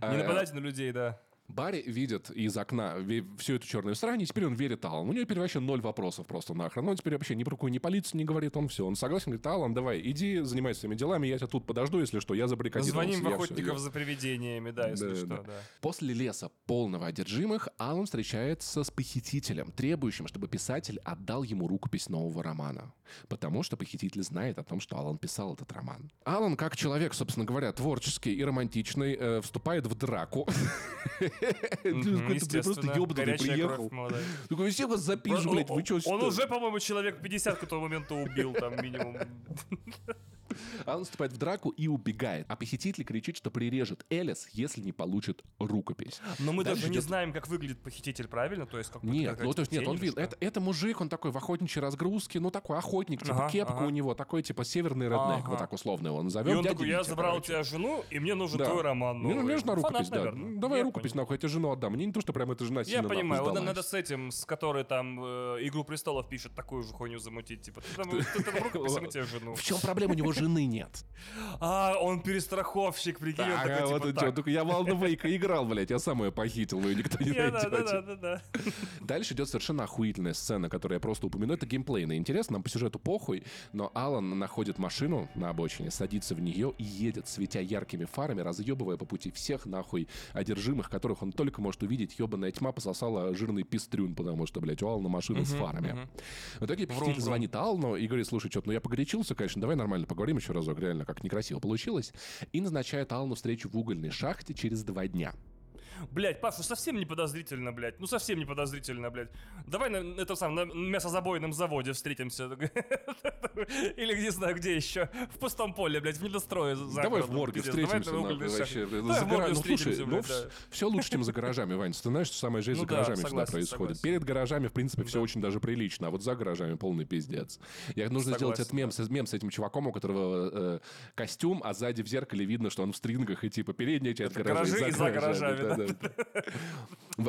Не нападайте на людей, да. Барри видит из окна всю эту черную срань, и теперь он верит Аллану. У него теперь вообще ноль вопросов просто нахрен. Он теперь вообще ни про какую ни полицию не говорит, он все. Он согласен, говорит: Алан, давай, иди, занимайся своими делами, я тебя тут подожду, если что, я забаррикадировался. Звоним в охотников за привидениями, да, если что. Да. После леса полного одержимых Алан встречается с похитителем, требующим, чтобы писатель отдал ему рукопись нового романа. Потому что похититель знает о том, что Алан писал этот роман. Алан, как человек, собственно говоря, творческий и романтичный, вступает в драку. Ты просто ёбнутый приехал. Такой, всех вас запишешь, блядь, вы чё? Он уже, по-моему, человек 50 к этому моменту убил, там, минимум. Алан вступает в драку и убегает. А похититель кричит, что прирежет Элис, если не получит рукопись. Но мы даже не знаем, как выглядит похититель, правильно? То есть, как нет, ну, то есть, нет, он видел. Это мужик, он такой в охотничьей разгрузке, ну, такой охотник, типа кепка у него, такой, типа, северный реднек, вот так условно его назовем. И он такой: я забрал у тебя жену, и мне нужен твой роман. Мне нужна рукопись, да. Давай рукопись, нахуй, я тебе жену отдам. Мне не то, что прям эта жена сильно нахуй сдалась. Я понимаю, надо с этим, с которой там «Игру престолов» пишет, такую же хуйню замутить, типа, ты там рукопись, мы тебе жену. В чем проблема? У него жены нет. А, он перестраховщик, прикинь. Да, вот он что, я в Alan Wake играл, блядь, я сам ее похитил, но ее никто не найдет. Да. Дальше идет совершенно охуительная сцена, которую я просто упомяну. Это геймплейный интерес, нам по сюжету похуй, но Алан находит машину на обочине, садится в нее и едет, светя яркими фарами, разъебывая по пути всех нахуй одержимых, которых он только может увидеть. Ёбаная тьма пососала жирный пистрюн, потому что, блядь, у Алана машина с фарами. В итоге похититель звонит Алану и говорит: слушай, что-то, ну я погорячился, конечно, давай нормально поговорим еще разок, реально, как некрасиво получилось. И назначает Алану встречу в угольной шахте через 2 дня. Блять, Паша, совсем не подозрительно, блять. Ну совсем не подозрительно, блять. Давай на мясозабойном заводе встретимся. Или не знаю, где еще. В пустом поле, блять, в недострое. Давай в морге встретимся. Ну слушай, все лучше, чем за гаражами, Вань. Ты знаешь, что самая жизнь за гаражами всегда происходит. Перед гаражами, в принципе, все очень даже прилично, а вот за гаражами полный пиздец. Нужно сделать этот мем с этим чуваком, у которого костюм, а сзади в зеркале видно, что он в стрингах, и типа передняя часть гаражей за гаражами.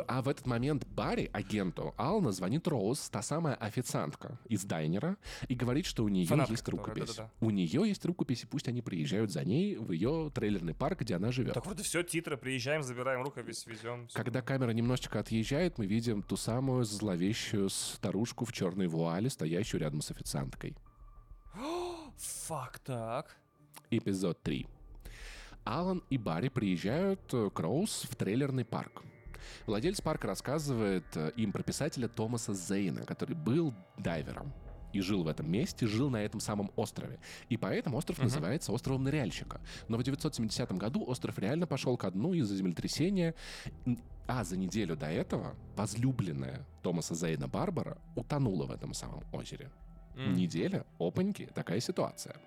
А в этот момент Барри, агенту Алана, звонит Роуз, та самая официантка из дайнера, и говорит, что у нее есть рукопись. У нее есть рукопись, и пусть они приезжают за ней в ее трейлерный парк, где она живет. Так вот и все, титры, приезжаем, забираем рукопись, везем. Когда камера немножечко отъезжает, мы видим ту самую зловещую старушку в черной вуале, стоящую рядом с официанткой. Фак, так. Эпизод 3. Алан и Барри приезжают к Роуз в трейлерный парк. Владелец парка рассказывает им про писателя Томаса Зейна, который был дайвером и жил в этом месте, жил на этом самом острове. И поэтому остров называется островом ныряльщика. Но в 1970 году остров реально пошел ко дну из-за землетрясения. А за неделю до этого возлюбленная Томаса Зейна Барбара утонула в этом самом озере. Неделя, опаньки, такая ситуация.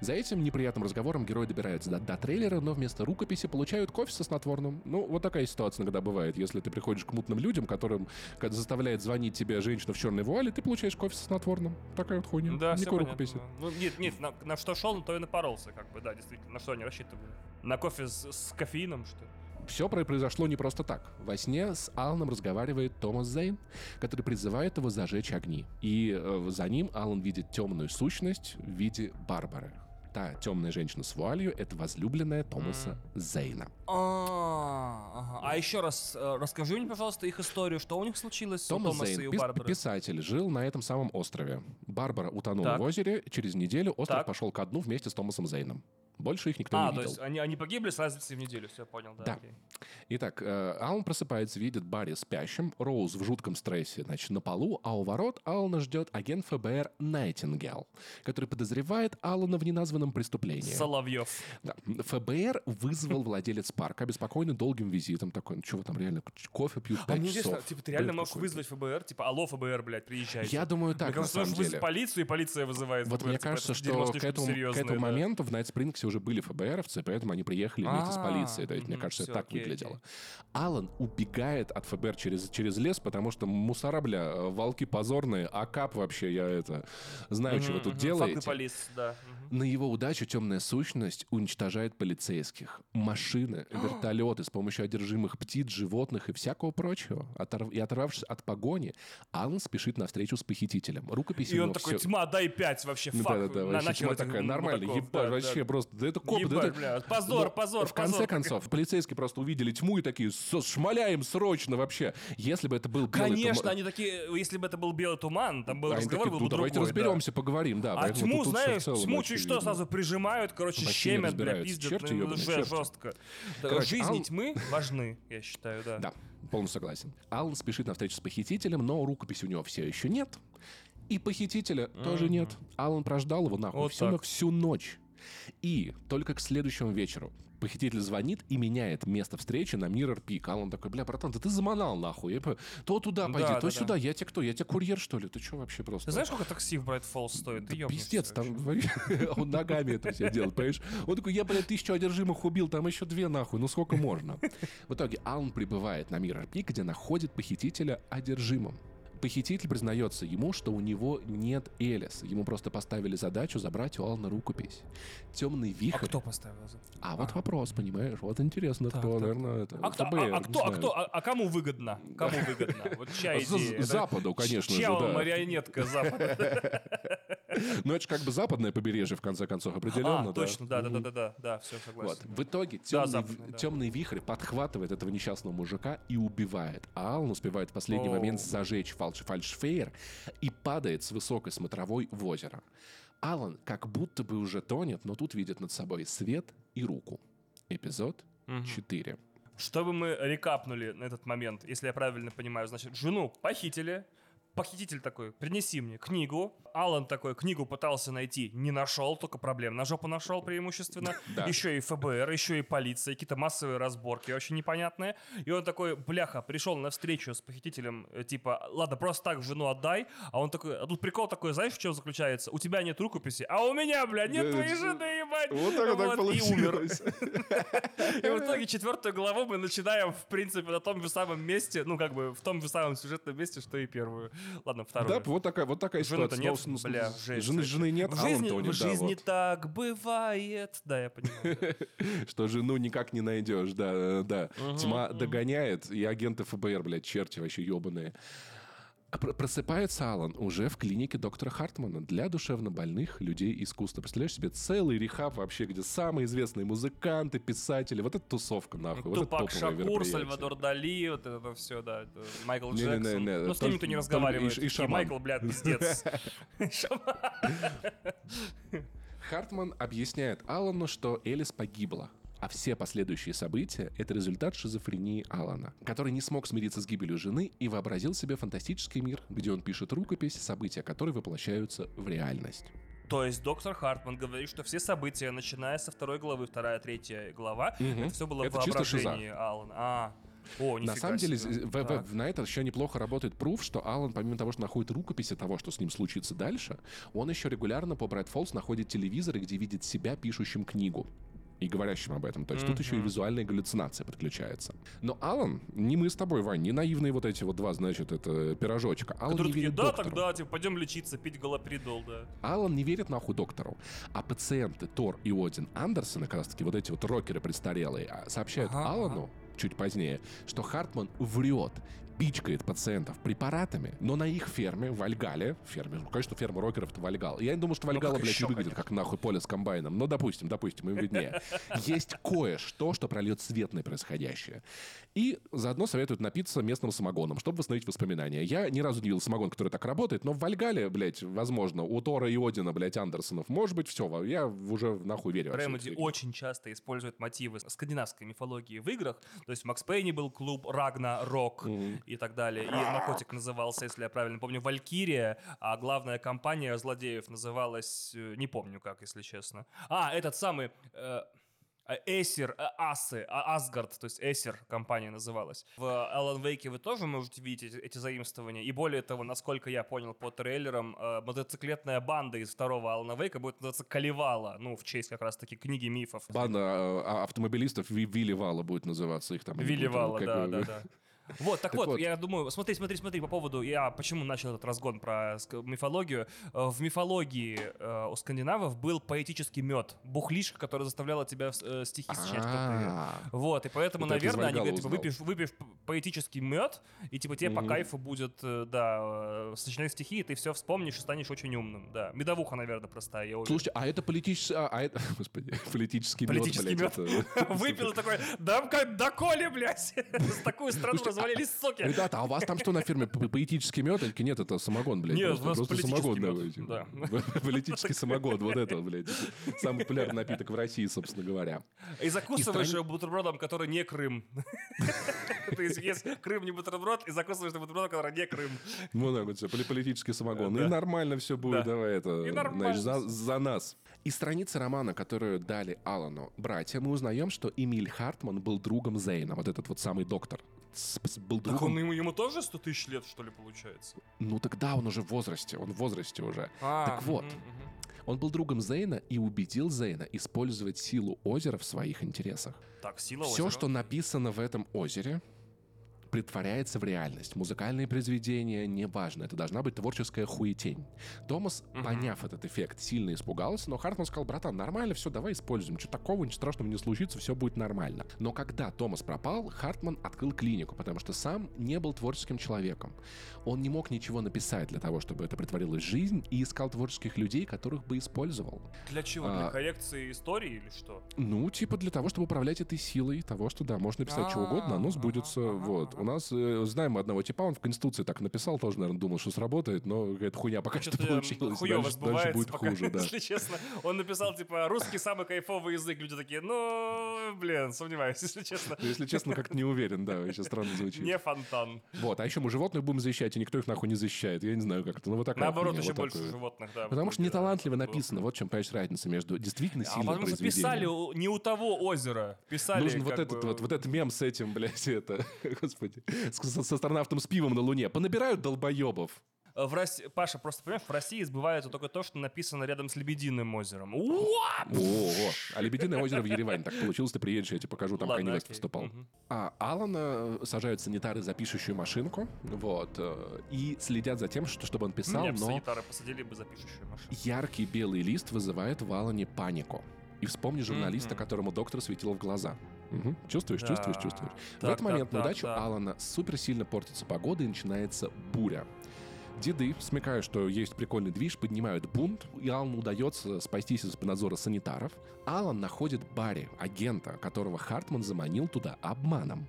За этим неприятным разговором герои добираются до трейлера, но вместо рукописи получают кофе со снотворным. Ну, вот такая ситуация иногда бывает. Если ты приходишь к мутным людям, которым заставляет звонить тебе женщина в черной вуале, ты получаешь кофе со снотворным. Такая вот хуйня. Да, никакой рукописи. Ну, нет, на что шел, то и напоролся, как бы, да, действительно. На что они рассчитывали? На кофе с кофеином, что ли? Все произошло не просто так. Во сне с Аланом разговаривает Томас Зейн, который призывает его зажечь огни. И за ним Алан видит темную сущность в виде Барбары. Та темная женщина с вуалью — это возлюбленная Томаса Зейна. А еще раз расскажи мне, пожалуйста, их историю. Что у них случилось у Томаса Зейн, и у Барбары? Писатель, жил на этом самом острове. Барбара утонула в озере. Через неделю остров пошел ко дну вместе с Томасом Зейном. Больше их никто не видел. А, то есть они погибли с разницей в неделю, все, понял, да. Окей. Итак, Алан просыпается, видит Барри спящим, Роуз в жутком стрессе, значит, на полу, а у ворот Алана ждет агент ФБР Найтингейл, который подозревает Алана в неназванном преступлении. Соловьев. Да. ФБР вызвал владелец парка, обеспокоенный долгим визитом, такой, ну чего там реально, кофе пьют 5 часов. Типа, ты реально можешь вызвать ФБР, типа, алло, ФБР, блядь, приезжайте. Я думаю так, на самом деле. Вызвать полицию, и полиция вызывает ФБР. Вот мне кажется, что к этому моменту в Night Springs уже были ФБРовцы, поэтому они приехали вместе с полицией. То есть, мне кажется, это так выглядело. Алан убегает от ФБР через лес, потому что мусора, бля, волки позорные, а кап вообще, я знаю, чего тут делаете. Факты полиции, да. На его удачу темная сущность уничтожает полицейских, машины, вертолеты с помощью одержимых птиц, животных и всякого прочего. И оторвавшись от погони, Алан спешит на встречу с похитителем. Рукопись и он такой, тьма, дай 5 вообще, фак. Да, тьма такая, нормально, ебать, вообще просто, да это копы. Позор, позор. В конце концов, полицейские просто увидели тьму и такие, шмаляем срочно вообще. Если бы это был белый туман... Конечно, они такие, если бы это был белый туман, там был разговор, был бы другой. Давайте разберемся, поговорим, да. А тьму, знаешь, тьму чуть что сразу прижимают, короче, щемят, бля, пиздят, уже жестко. Жизни тьмы важны, я считаю, да. Да, полностью согласен. Алан спешит на встречу с похитителем, но рукопись у него все еще нет. И похитителя тоже нет. Алан прождал его нахуй вот всю ночь. И только к следующему вечеру похититель звонит и меняет место встречи на Mirror Peak. Алан такой, бля, братан, да ты заманал нахуй. То туда пойди, да, то да, сюда. Да. Я тебе кто? Я тебе курьер, что ли? Ты что вообще просто? Ты знаешь, сколько такси в Bright Falls стоит? Да пиздец, там он ногами это все делает, понимаешь? Он такой, я, бля, 1000 одержимых убил, там еще 2 нахуй, ну сколько можно? В итоге Алан прибывает на Mirror Peak, где находит похитителя одержимым. Похититель признается ему, что у него нет Элис. Ему просто поставили задачу забрать у Алана рукопись. Темный вихрь... А кто поставил задачу? А вот вопрос, понимаешь? Вот интересно, так, кто, наверное... Это... А кому выгодно? Кому выгодно? Вот чья идея? Западу, конечно же, да. Чья марионетка Запада? Ну, это же как бы западное побережье, в конце концов, определенно. А, точно, да, все, согласен. В итоге темный вихрь подхватывает этого несчастного мужика и убивает. А Алан успевает в последний момент зажечь фальшфейер и падает с высокой смотровой в озеро. Алан как будто бы уже тонет, но тут видит над собой свет и руку. Эпизод 4. Чтобы мы рекапнули на этот момент, если я правильно понимаю, значит, жену похитили. Похититель такой, принеси мне книгу. Алан такой, книгу пытался найти, не нашел, только проблем на жопу нашел преимущественно. Еще и ФБР, еще и полиция, какие-то массовые разборки очень непонятные. И он такой, бляха, пришел на встречу с похитителем, типа, ладно, просто так жену отдай. А он такой, а тут прикол такой, знаешь, в чем заключается? У тебя нет рукописи, а у меня, бля, нет твоей жены, ебать. Вот так получилось. И в итоге 4 главу мы начинаем, в принципе, на том же самом месте, ну, как бы, в том же самом сюжетном месте, что и 1. Ладно, 2. Да, вот такая ситуация. Жены нет, а он тонет. В жизни так бывает. Да, я понимаю. Что жену никак не найдешь, да. Тьма догоняет, и агенты ФБР, блядь, черти вообще ебаные. Просыпается Алан уже в клинике доктора Хартмана для душевнобольных людей искусства. Представляешь себе целый рехаб вообще, где самые известные музыканты, писатели. Вот это тусовка, нахуй. Тупак вот Шакур, Сальвадор Дали, вот это все, да. Майкл Джексон. Но с ним никто не разговаривает. И шаман. Майкл, блядь, пиздец. Хартман объясняет Алану, что Элис погибла. А все последующие события — это результат шизофрении Алана, который не смог смириться с гибелью жены и вообразил себе фантастический мир, где он пишет рукопись, события которой воплощаются в реальность. То есть доктор Хартман говорит, что все события, начиная со 2 главы, 2-3 глава, это все было это воображение Алана. На самом деле, на это еще неплохо работает пруф, что Алан, помимо того, что находит рукописи того, что с ним случится дальше, он еще регулярно по Bright Falls находит телевизоры, где видит себя пишущим книгу и говорящим об этом. То есть тут еще и визуальная галлюцинация подключается. Но Алан, не мы с тобой, Вань, не наивные вот эти вот 2, значит, это пирожочка. Алан не верит доктору. Тогда, типа, пойдем лечиться, пить галопридол, да. Алан не верит нахуй доктору. А пациенты Тор и Один Андерсона, как раз таки вот эти вот рокеры престарелые, сообщают Алану чуть позднее, что Хартман врет, пичкает пациентов препаратами, но на их ферме, в Вальгалле, конечно, ферма рокеров-то Вальгалла. Я не думаю, что Вальгалла, блядь, не выглядит, как нахуй поле с комбайном, но допустим, им виднее. Есть кое-что, что прольет свет на происходящее. И заодно советуют напиться местным самогоном, чтобы восстановить воспоминания. Я ни разу не видел самогон, который так работает, но в Вальгалле, блядь, возможно, у Тора и Одина, блядь, Андерсонов, может быть, все, я уже нахуй верю. Remedy очень часто использует мотивы скандинавской мифологии в играх. То есть в Макс Пейне был клуб Рагнарок и так далее. И наркотик назывался, если я правильно помню, Валькирия, а главная компания злодеев называлась... Не помню как, если честно. Этот самый... Эсер, Асы, Асгард, то есть Эсер компания называлась. В Alan Wake вы тоже можете видеть эти заимствования. И более того, насколько я понял по трейлерам, мотоциклетная банда из 2-го Alan Wake будет называться Калевала, ну, в честь как раз-таки книги мифов. Банда автомобилистов Вилевала будет называться. Их там Вилевала, да. Вот, так вот, я думаю, смотри, по поводу, я почему начал этот разгон про мифологию. В мифологии у скандинавов был поэтический мед, бухлишка, которая заставляла тебя стихи сочинять. Вот, и поэтому, наверное, они говорят, типа, выпив поэтический мед, и типа тебе по кайфу будет, да, сочинять стихи, и ты все вспомнишь и станешь очень умным, да. Медовуха, наверное, простая, я уверен. Слушайте, а это политический мед, блядь. Выпил и такой, доколе, блядь, с такой страну развалились соки. Ребята, а у вас там что на фирме? Поэтический мед? Нет, это самогон, блядь. Нет, у нас политический мед, да. Политический самогон, вот это, блядь. Самый популярный напиток в России, собственно говоря. И закусываешь его бутербродом, который не Крым. То есть, если Крым не бутерброд, и закусываешь на бутербродом, который не Крым. Ну да, вот все, политический самогон. И нормально все будет, давай это, знаешь, за нас. Из страницы романа, которую дали Алану братья, мы узнаем, что Эмиль Хартман был другом Зейна, вот этот вот самый доктор. Был другом. Так он ему тоже 100 тысяч лет, что ли, получается? Ну тогда он уже в возрасте. Так вот, он был другом Зейна и убедил Зейна использовать силу озера в своих интересах. Так, сила озера. Все, что написано в этом озере, притворяется в реальность. Музыкальные произведения, неважно, это должна быть творческая хуетень. Томас, поняв этот эффект, сильно испугался, но Хартман сказал: братан, нормально, все, давай используем, что такого, ничего страшного не случится, все будет нормально. Но когда Томас пропал, Хартман открыл клинику, потому что сам не был творческим человеком. Он не мог ничего написать для того, чтобы это притворилось в жизнь, и искал творческих людей, которых бы использовал. Для чего? Для коррекции истории или что? Ну, типа для того, чтобы управлять этой силой, того, что, да, можно писать что угодно, оно сбудется, вот. У нас, знаем одного типа, он в Конституции так написал, тоже, наверное, думал, что сработает, но какая-то хуйня пока что получилась. Дальше будет пока, хуже, да. Если честно, он написал, типа, русский самый кайфовый язык. Люди такие, ну, блин, сомневаюсь, если честно. Если честно, как-то не уверен, да, еще странно звучит. Не фонтан. Вот, а еще мы животных будем защищать, и никто их нахуй не защищает. Я не знаю, как это, ну, вот так. Наоборот, хуйня, еще вот больше такое. Животных, да. Потому что неталантливо написано, вот в чем, конечно, разница между действительно сильным произведением. А потому что писали не у того озера, писали. Нужен вот этот мем с этим, блядь, это, господи. С астронавтом с пивом на Луне. Понабирают долбоебов. Паша, просто понимаешь, в России сбывается только то, что написано рядом с Лебединым озером. О-о-о. А Лебединое озеро в Ереване. Так получилось, ты приедешь, я тебе покажу, там Кани Вест выступал. А Алана сажают санитары за пишущую машинку, вот, и следят за тем, чтобы он писал, но... санитары посадили бы за пишущую машинку. Яркий белый лист вызывает в Алане панику. И вспомни журналиста, которому доктор светил в глаза. Чувствуешь. В этот момент на дачу Алана супер сильно портится погода и начинается буря. Деды, смекая, что есть прикольный движ, поднимают бунт, и Алану удается спастись из-под надзора санитаров. Алан находит Барри, агента, которого Хартман заманил туда обманом.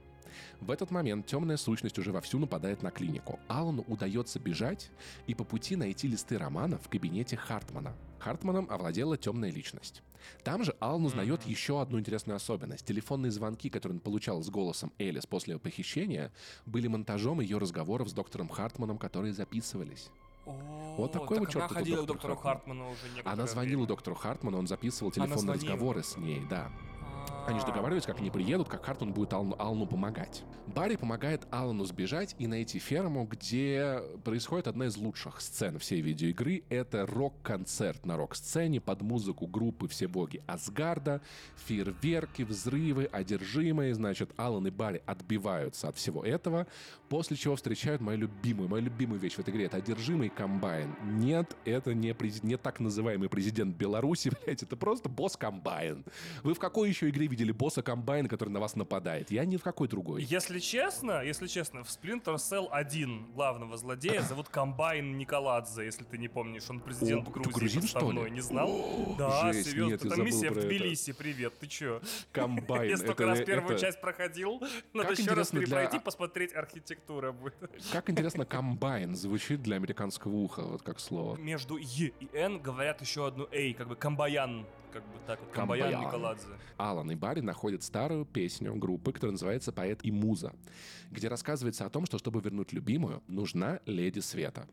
В этот момент темная сущность уже вовсю нападает на клинику. Алану удается бежать и по пути найти листы романа в кабинете Хартмана. Хартманом овладела темная личность. Там же Алан узнает еще одну интересную особенность. Телефонные звонки, которые он получал с голосом Элис после его похищения, были монтажом ее разговоров с доктором Хартманом, которые записывались. Вот такой вот черт. Она ходила к доктору Хартману уже некоторое время. Она звонила доктору Хартману, он записывал телефонные разговоры с ней, да. Они же договаривались, как они приедут, как Хартман будет Алану помогать. Барри помогает Алану сбежать и найти ферму, где происходит одна из лучших сцен всей видеоигры. Это рок-концерт на рок-сцене под музыку группы «Все боги Асгарда». Фейерверки, взрывы, одержимые. Значит, Алан и Барри отбиваются от всего этого, после чего встречают мою любимую вещь в этой игре. Это одержимый комбайн. Нет, это не так называемый президент Беларуси, блядь, это просто босс-комбайн. Вы в какой еще игре видели босса комбайна, который на вас нападает? Я ни в какой другой. Если честно, в Splinter Cell 1 главного злодея зовут Комбайн Николадзе, если ты не помнишь. Он президент Грузии. Ты грузин, что ли? Не знал? Да, жесть, серьезно. Нет, там миссия в Тбилиси. Это. Привет, ты че? Комбайн. Я столько раз первую часть проходил. Надо еще раз перепройти, посмотреть, архитектура будет. Как интересно, комбайн звучит для американского уха, вот как слово. Между Е и Н говорят еще одну Эй, как бы комбаян. Как бы так вот, комбаян Николадзе. Алан и Барри находят старую песню группы, которая называется «Поэт и муза», где рассказывается о том, что чтобы вернуть любимую, нужна леди света.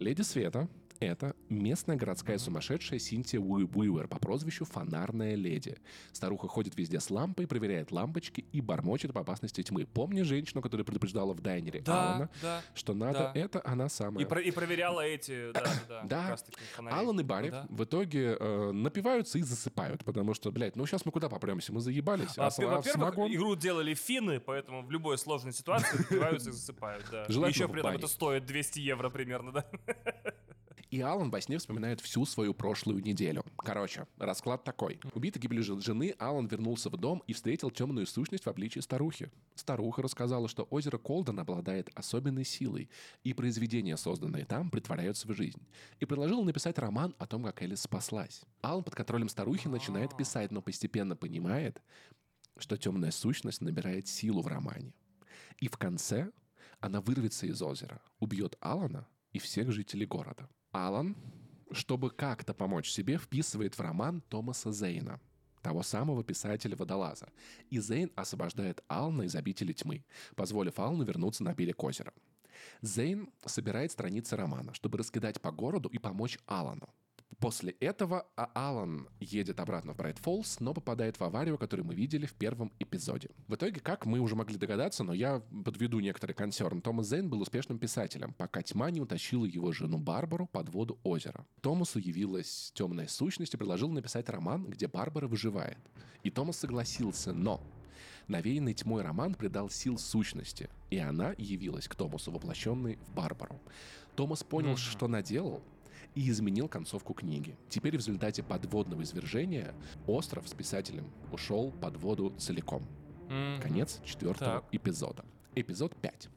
Леди света — это местная городская сумасшедшая Синтия Уивер по прозвищу Фонарная леди. Старуха ходит везде с лампой, проверяет лампочки и бормочет об опасности тьмы. Помни женщину, которая предупреждала в дайнере Алана, что надо, это она самая. И проверяла эти, Алан и Барри в итоге напиваются и засыпают, потому что, блядь, ну сейчас мы куда попремся? Мы заебались. Во-первых, игру делали финны, поэтому в любой сложной ситуации напиваются и засыпают. Еще при этом это стоит 200 евро примерно, да? И Алан во сне вспоминает всю свою прошлую неделю. Короче, расклад такой. Убитый гибелью жены, Алан вернулся в дом и встретил темную сущность в обличии старухи. Старуха рассказала, что озеро Колден обладает особенной силой, и произведения, созданные там, притворяются в жизнь. И предложила написать роман о том, как Элис спаслась. Алан под контролем старухи начинает писать, но постепенно понимает, что темная сущность набирает силу в романе. И в конце она вырвется из озера, убьет Алана и всех жителей города. Алан, чтобы как-то помочь себе, вписывает в роман Томаса Зейна, того самого писателя-водолаза. И Зейн освобождает Алана из обители тьмы, позволив Алану вернуться на берег озера. Зейн собирает страницы романа, чтобы раскидать по городу и помочь Алану. После этого Алан едет обратно в Брайт Фоллс, но попадает в аварию, которую мы видели в первом эпизоде. В итоге, как мы уже могли догадаться, но я подведу некоторый консерн, Томас Зейн был успешным писателем, пока тьма не утащила его жену Барбару под воду озера. Томасу явилась темная сущность и предложила написать роман, где Барбара выживает. И Томас согласился, но навеянный тьмой роман придал сил сущности, и она явилась к Томасу, воплощенной в Барбару. Томас понял, что наделал, и изменил концовку книги. Теперь в результате подводного извержения остров с писателем ушел под воду целиком. Конец четвертого эпизода. Эпизод 5.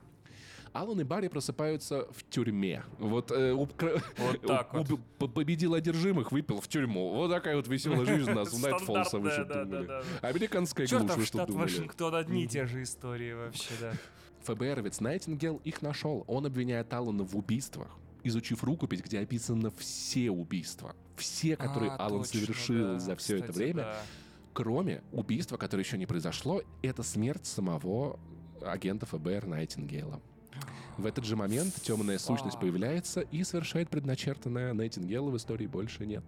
Алан и Барри просыпаются в тюрьме. Победил одержимых, выпил в тюрьму. Вот такая вот веселая жизнь у нас в Найт Фоллса. Вы что думали? Американская глушь, вы что думали? Чёрт, штат Вашингтон, одни и те же истории вообще, да. ФБРовец Найтингейл их нашел. Он обвиняет Алана в убийствах, изучив рукопись, где описаны все убийства. Все, которые Алан совершил за все это время, кроме убийства, которое еще не произошло, это смерть самого агента ФБР Найтингейла. В этот же момент темная сущность появляется и совершает предначертанное. Найтингейла в истории больше нет.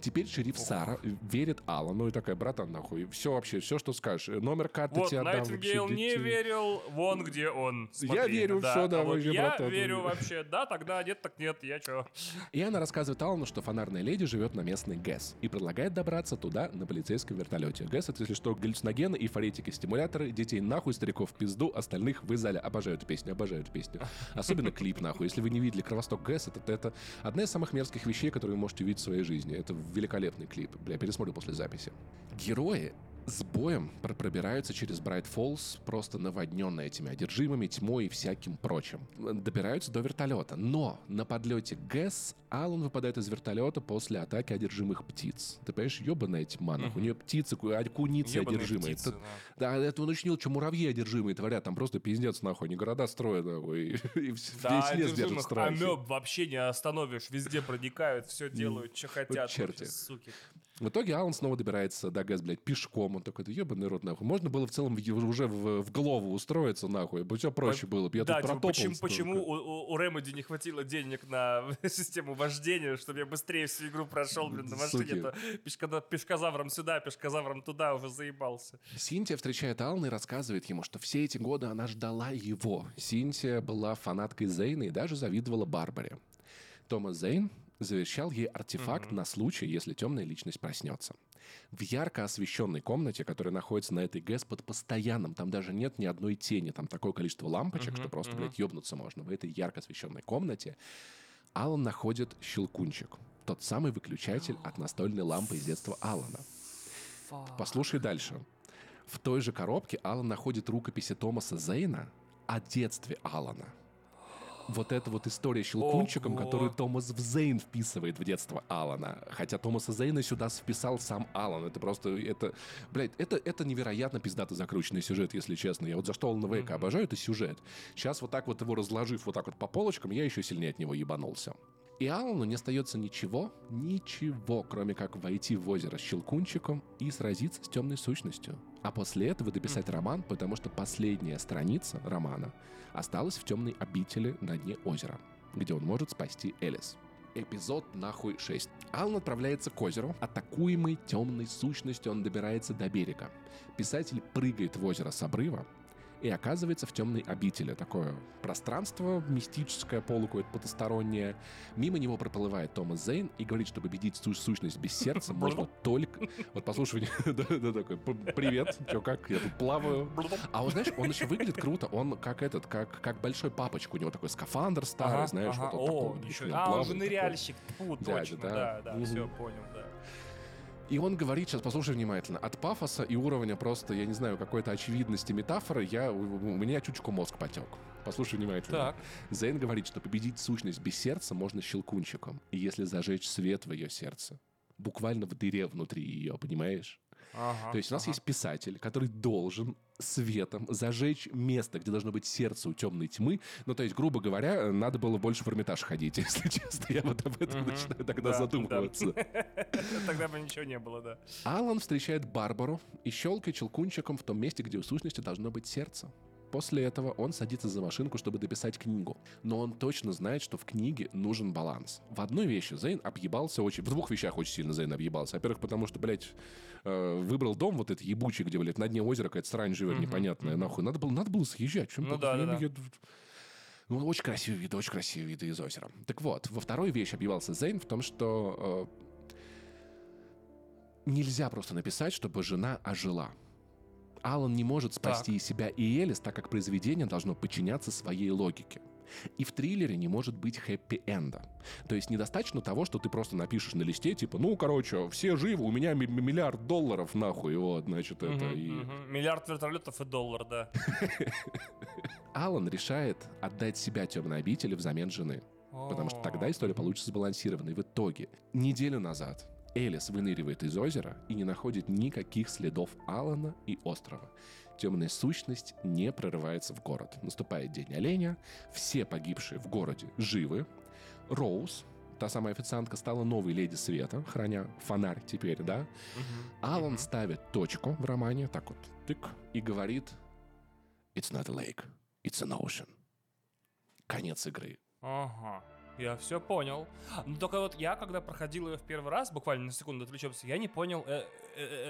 Теперь шериф Сара верит Алану и такая: братан, нахуй, все вообще, все, что скажешь. Номер карты вот, тебе отдам. Вот, Найтингейл не верил, вон где он. Смотри, я верю, все, давай же, братан. Я верю вообще, да, тогда нет, так нет, я че. И она рассказывает Алану, что фонарная леди живет на местной ГЭС и предлагает добраться туда на полицейском вертолете. ГЭС — это, если что, галлюциногены, эйфоретики, стимуляторы, детей нахуй, стариков в пизду, остальных в зале. Обожают песню. Особенно клип, нахуй. Если вы не видели «Кровосток ГЭС», это одна из самых мерзких вещей, которые вы можете увидеть в своей жизни. Это великолепный клип. Бля, пересмотрю после записи. Герои с боем пробираются через Брайт Фоллс, просто наводненные этими одержимыми, тьмой и всяким прочим. Добираются до вертолета. Но на подлете ГЭС Алан выпадает из вертолета после атаки одержимых птиц. Ты понимаешь, ебаная тьма. У нее птицы, куницы одержимые. Птицы, да, это он учинил, что муравьи одержимые творят. Там просто пиздец, нахуй. Они города строят, нахуй. И весь лес держат страхи. Амеб вообще не остановишь. Везде проникают, все делают, что хотят. Черти. Суки. В итоге Алан снова добирается до ГЭС, блядь, пешком. Он такой: ебаный рот, нахуй. Можно было в целом уже в голову устроиться, нахуй. Все проще было. Я тут протопал. Почему у Remedy не хватило денег на систему вождения, чтобы я быстрее всю игру прошел, блин, на машине? Пешкозавром сюда, пешкозавром туда, уже заебался. Синтия встречает Алана и рассказывает ему, что все эти годы она ждала его. Синтия была фанаткой Зейна и даже завидовала Барбаре. Томас Зейн завещал ей артефакт на случай, если темная личность проснется. В ярко освещенной комнате, которая находится на этой ГЭС под постоянным, там даже нет ни одной тени, там такое количество лампочек, что просто, блядь, ёбнуться можно. В этой ярко освещенной комнате Алан находит щелкунчик. Тот самый выключатель от настольной лампы из детства Алана. Послушай дальше. В той же коробке Алан находит рукописи Томаса Зейна о детстве Алана. Вот эта вот история с щелкунчиком, которую Томас Зейн вписывает в детство Алана. Хотя Томаса Зейна сюда вписал сам Алан. Это просто... Это невероятно пиздато закрученный сюжет, если честно. Я вот за что Alan Wake обожаю, это сюжет. Сейчас вот так вот его разложив вот так вот по полочкам, я еще сильнее от него ебанулся. И Алану не остается ничего, кроме как войти в озеро с щелкунчиком и сразиться с темной сущностью. А после этого дописать роман, потому что последняя страница романа осталась в темной обители на дне озера, где он может спасти Элис. эпизод нахуй 6. Алан отправляется к озеру, атакуемый темной сущностью он добирается до берега. Писатель прыгает в озеро с обрыва и оказывается в темной обители. Такое пространство мистическое, полукое, потустороннее. Мимо него проплывает Томас Зейн и говорит, что победить сущность без сердца можно только... Вот послушай, да, такой, привет, чё, как, я тут плаваю. А он, знаешь, он еще выглядит круто, он как этот, как большой папочка, у него такой скафандр старый, знаешь, вот он такой. А, он же ныряльщик, точно, да, все, понял, да. И он говорит, сейчас послушай внимательно, от пафоса и уровня просто, я не знаю, какой-то очевидности метафоры, у меня чуточку мозг потек. Послушай внимательно. Так. Зейн говорит, что победить сущность без сердца можно щелкунчиком, если зажечь свет в ее сердце. Буквально в дыре внутри ее, понимаешь? Ага, то есть у нас есть писатель, который должен светом зажечь место, где должно быть сердце у темной тьмы. Ну, то есть, грубо говоря, надо было больше в Эрмитаж ходить, если честно. Я вот об этом начинаю тогда задумываться. Тогда бы ничего не было, да. Алан встречает Барбару и щелкает челкунчиком в том месте, где у сущности должно быть сердце. После этого он садится за машинку, чтобы дописать книгу. Но он точно знает, что в книге нужен баланс. В одной вещи Зейн объебался очень... В двух вещах очень сильно Зейн объебался. Во-первых, потому что, блядь, выбрал дом вот этот ебучий, где, блядь, на дне озера какая-то срань живет непонятная, нахуй. Надо было съезжать. Чем ну да, да. Ну, очень красивые виды из озера. Так вот, во второй вещи объебался Зейн в том, что нельзя просто написать, чтобы жена ожила. Алан не может спасти и себя, и Элис, так как произведение должно подчиняться своей логике. И в триллере не может быть хэппи-энда. То есть недостаточно того, что ты просто напишешь на листе, типа, ну, короче, все живы, у меня миллиард долларов, нахуй, вот, значит, это и... Миллиард вертолетов и доллар, да. Алан решает отдать себя темной обители взамен жены. Потому что тогда история получится сбалансированной. В итоге, неделю назад... Элис выныривает из озера и не находит никаких следов Алана и острова. Темная сущность не прорывается в город. Наступает день оленя, все погибшие в городе живы. Роуз, та самая официантка, стала новой леди света, храня фонарь теперь, да? Алан ставит точку в романе, так вот, тык, и говорит «It's not a lake, it's an ocean». Конец игры. Ага. Я все понял. Но только вот я, когда проходил ее в первый раз, буквально на секунду отвлечемся, я не понял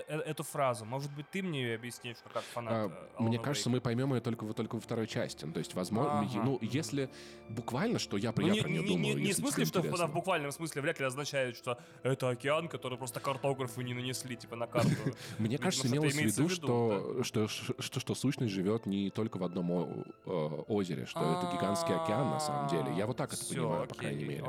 эту фразу. Может быть, ты мне ее объяснишь, как фанат Мне кажется, мы поймем ее только во второй части. То есть, возможно, ну, если буквально, что я про нее думаю. Не в смысле, что в буквальном смысле вряд ли означает, что это океан, который просто картографы не нанесли, типа, на карту. Мне кажется, имелось в виду, что сущность живет не только в одном озере, что это гигантский океан, на самом деле. Я вот так это понимаю, крайней мере.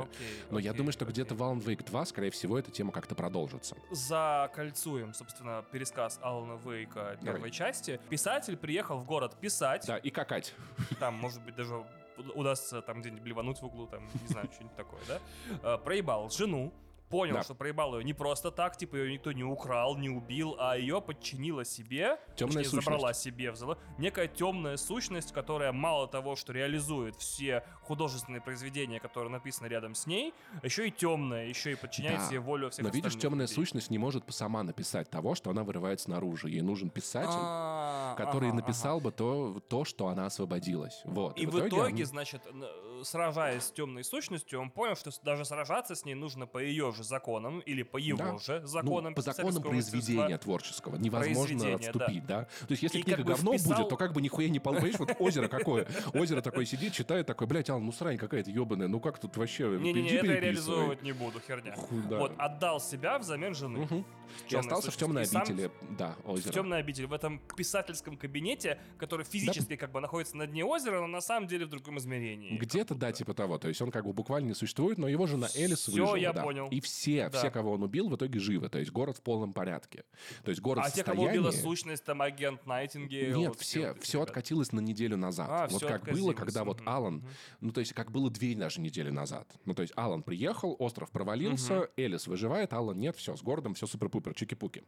Но я думаю, что где-то в Alan Wake 2, скорее всего, эта тема как-то продолжится. Закольцуем, собственно, пересказ Алана Вейка первой части. Писатель приехал в город писать. Да, и какать. Там, может быть, даже удастся там где-нибудь блевануть в углу, там, не знаю, что-нибудь такое, да? Проебал жену. Понял, что проебал ее не просто так, типа ее никто не украл, не убил, а ее подчинила себе, темная сущность. Забрала себе, взяла. Некая темная сущность, которая мало того, что реализует все художественные произведения, которые написаны рядом с ней, еще и темная, еще и подчиняет себе волю всех. Но видишь, темная сущность не может сама написать того, что она вырывает снаружи. Ей нужен писатель, который написал бы то, что она освободилась. Вот. И в итоге, значит, сражаясь с темной сущностью, он понял, что даже сражаться с ней нужно по ее же законам, или по его же законам. Ну, по законам произведения творческого. Невозможно отступить, да. То есть, если и книга говно будет, то как бы нихуя не получишь. Вот озеро какое. Озеро такое сидит, читает, такое, блядь, Алан, ну срань какая-то ебаная, ну как тут вообще... Не-не-не, это я реализовывать не буду, херня. Вот, отдал себя взамен жены. И остался в темной обители, да, озеро. В темной обители, в этом писательском кабинете, который физически как бы находится на дне озера, но на самом деле в другом измерении. Где-то, да, типа того. То есть, он как бы буквально не существует, но его жена Элис выжила. Все, я понял. И все, кого он убил, в итоге живы. То есть город в полном порядке. То есть город в состоянии... А те, кого убила сущность, там агент Найтингейл... Нет, вот все откатилось на неделю назад. Вот как было, когда вот Алан... Ну, то есть как было 2 даже недели назад. Ну, то есть Алан приехал, остров провалился, Элис выживает, Алан нет, все, с городом все супер-пупер, чики-пуки.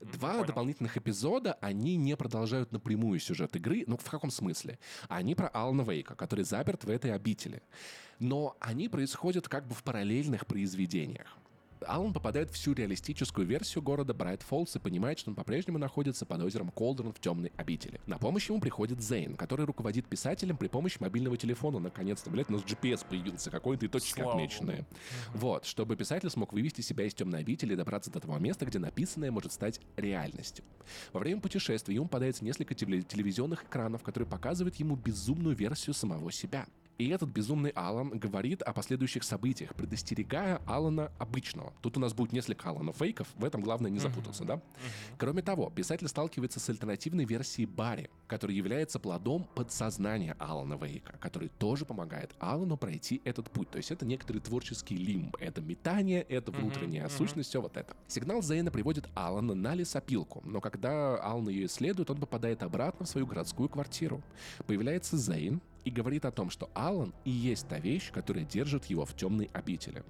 2 дополнительных эпизода, они не продолжают напрямую сюжет игры. Ну, в каком смысле? Они про Алана Вейка, который заперт в этой обители. Но они происходят как бы в параллельных произведениях. Алан попадает в всю реалистическую версию города Брайт Фоллс и понимает, что он по-прежнему находится под озером Колдерн в темной обители. На помощь ему приходит Зейн, который руководит писателем при помощи мобильного телефона. Наконец-то, блядь, у нас GPS появился какой-то и точки отмеченные. Вот, чтобы писатель смог вывести себя из темной обители и добраться до того места, где написанное может стать реальностью. Во время путешествия ему попадается несколько телевизионных экранов, которые показывают ему безумную версию самого себя. И этот безумный Алан говорит о последующих событиях, предостерегая Алана обычного. Тут у нас будет несколько Аланов фейков, в этом главное не запутаться, да? Кроме того, писатель сталкивается с альтернативной версией Барри, которая является плодом подсознания Алана Вейка, который тоже помогает Алану пройти этот путь. То есть это некоторый творческий лимб, это метание, это внутренняя сущность, все вот это. Сигнал Зейна приводит Алана на лесопилку, но когда Алан ее исследует, он попадает обратно в свою городскую квартиру. Появляется Зейн и говорит о том, что Алан и есть та вещь, которая держит его в темной обители.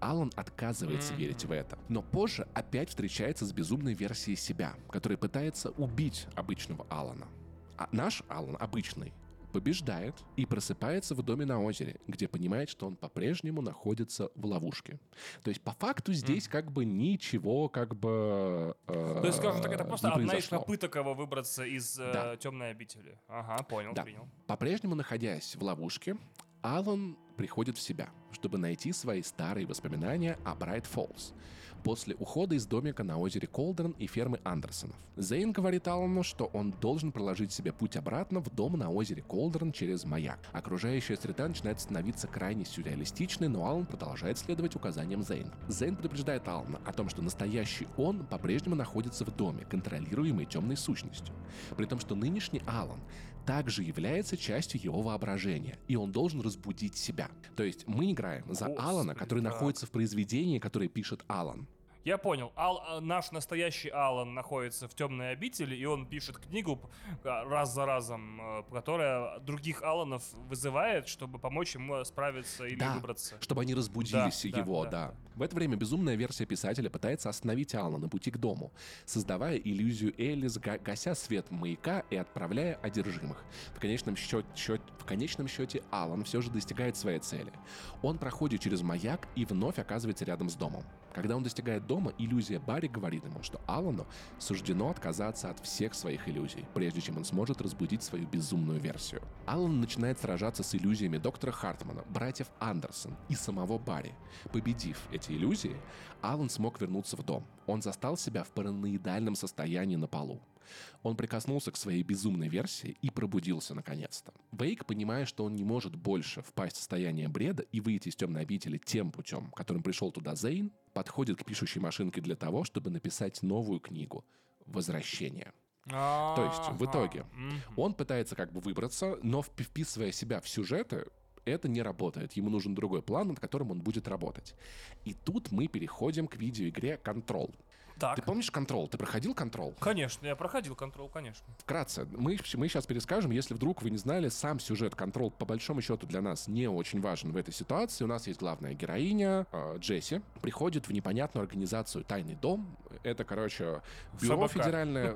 Алан отказывается верить в это, но позже опять встречается с безумной версией себя, которая пытается убить обычного Алана. А наш Алан, обычный, побеждает и просыпается в доме на озере, где понимает, что он по-прежнему находится в ловушке. То есть по факту здесь как бы ничего как бы то есть, скажем так, это просто одна из попыток его выбраться из темной обители. Ага, понял, принял. По-прежнему находясь в ловушке, Алан приходит в себя, чтобы найти свои старые воспоминания о Брайт Фоллс после ухода из домика на озере Колдерн и фермы Андерсонов. Зейн говорит Алану, что он должен проложить себе путь обратно в дом на озере Колдерн через маяк. Окружающая среда начинает становиться крайне сюрреалистичной, но Алан продолжает следовать указаниям Зейна. Зейн предупреждает Алана о том, что настоящий он по-прежнему находится в доме, контролируемый темной сущностью. При том, что нынешний Алан также является частью его воображения, и он должен разбудить себя. То есть мы играем за Алана, который находится в произведении, которое пишет Алан. Я понял. Наш настоящий Алан находится в темной обители, и он пишет книгу раз за разом, которая других Аланов вызывает, чтобы помочь ему справиться или выбраться. Чтобы они разбудились В это время безумная версия писателя пытается остановить Алана на пути к дому, создавая иллюзию Элис, гася свет маяка и отправляя одержимых. В конечном счете Алан все же достигает своей цели. Он проходит через маяк и вновь оказывается рядом с домом. Когда он достигает дома, иллюзия Барри говорит ему, что Алану суждено отказаться от всех своих иллюзий, прежде чем он сможет разбудить свою безумную версию. Алан начинает сражаться с иллюзиями доктора Хартмана, братьев Андерсон и самого Барри. Победив эти иллюзии, Алан смог вернуться в дом. Он застал себя в параноидальном состоянии на полу. Он прикоснулся к своей безумной версии и пробудился наконец-то. Вейк, понимая, что он не может больше впасть в состояние бреда и выйти из темной обители тем путем, которым пришел туда Зейн, подходит к пишущей машинке для того, чтобы написать новую книгу «Возвращение». То есть в итоге он пытается как бы выбраться, но вписывая себя в сюжеты, это не работает. Ему нужен другой план, над которым он будет работать. И тут мы переходим к видеоигре Control. Так. Ты помнишь Control? Ты проходил Control? Конечно, я проходил Control, конечно. Вкратце, мы сейчас перескажем, если вдруг вы не знали, сам сюжет Control по большому счету для нас не очень важен в этой ситуации. У нас есть главная героиня, Джесси, приходит в непонятную организацию «Тайный дом». Это, короче, бюро федеральное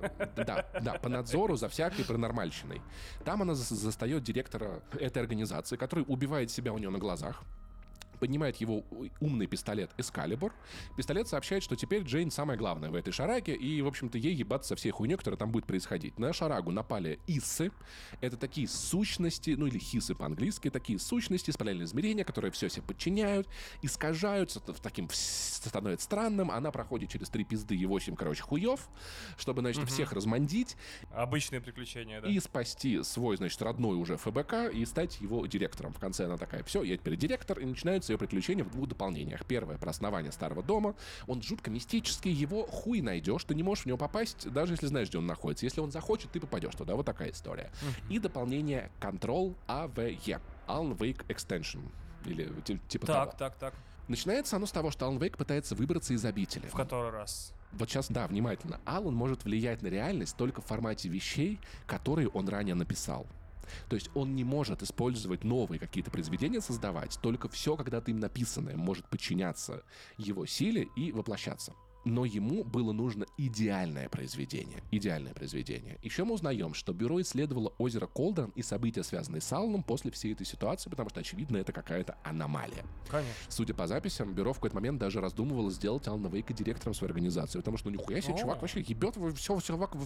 по надзору за всякой паранормальщиной. Там она застает директора этой организации, который убивает себя у нее на глазах. Поднимает его умный пистолет Excalibur. Пистолет сообщает, что теперь Джейн самая главная в этой шараге, и, в общем-то, ей ебаться со всей хуйней, которая там будет происходить. На шарагу напали иссы. Это такие сущности, ну или хисы по-английски, такие сущности из параллельного измерения, которые все себе подчиняют, искажаются, таким становится странным. Она проходит через 3 пизды и 8, короче, хуев, чтобы, значит, всех размандить. Обычные приключения, да. И спасти свой, значит, родной уже ФБК и стать его директором. В конце она такая: все, я теперь директор, и начинаются ее приключения в 2 дополнениях. Первое — про основание старого дома. Он жутко мистический, его хуй найдешь, ты не можешь в него попасть, даже если знаешь, где он находится. Если он захочет, ты попадешь туда. Вот такая история. И дополнение Control AVE. Alan Wake Extension. Или типа того. Так. Начинается оно с того, что Alan Wake пытается выбраться из обители. В который раз? Вот сейчас, да, внимательно. Алан может влиять на реальность только в формате вещей, которые он ранее написал. То есть он не может использовать новые какие-то произведения, создавать, только все когда-то им написанное может подчиняться его силе и воплощаться. Но ему было нужно идеальное произведение. Идеальное произведение. Еще мы узнаем, что бюро исследовало озеро Колдрон и события, связанные с Алланом, после всей этой ситуации, потому что, очевидно, это какая-то аномалия. Конечно. Судя по записям, бюро в какой-то момент даже раздумывало сделать Алана Вейка директором своей организации, потому что, ну нихуя себе, чувак вообще ебет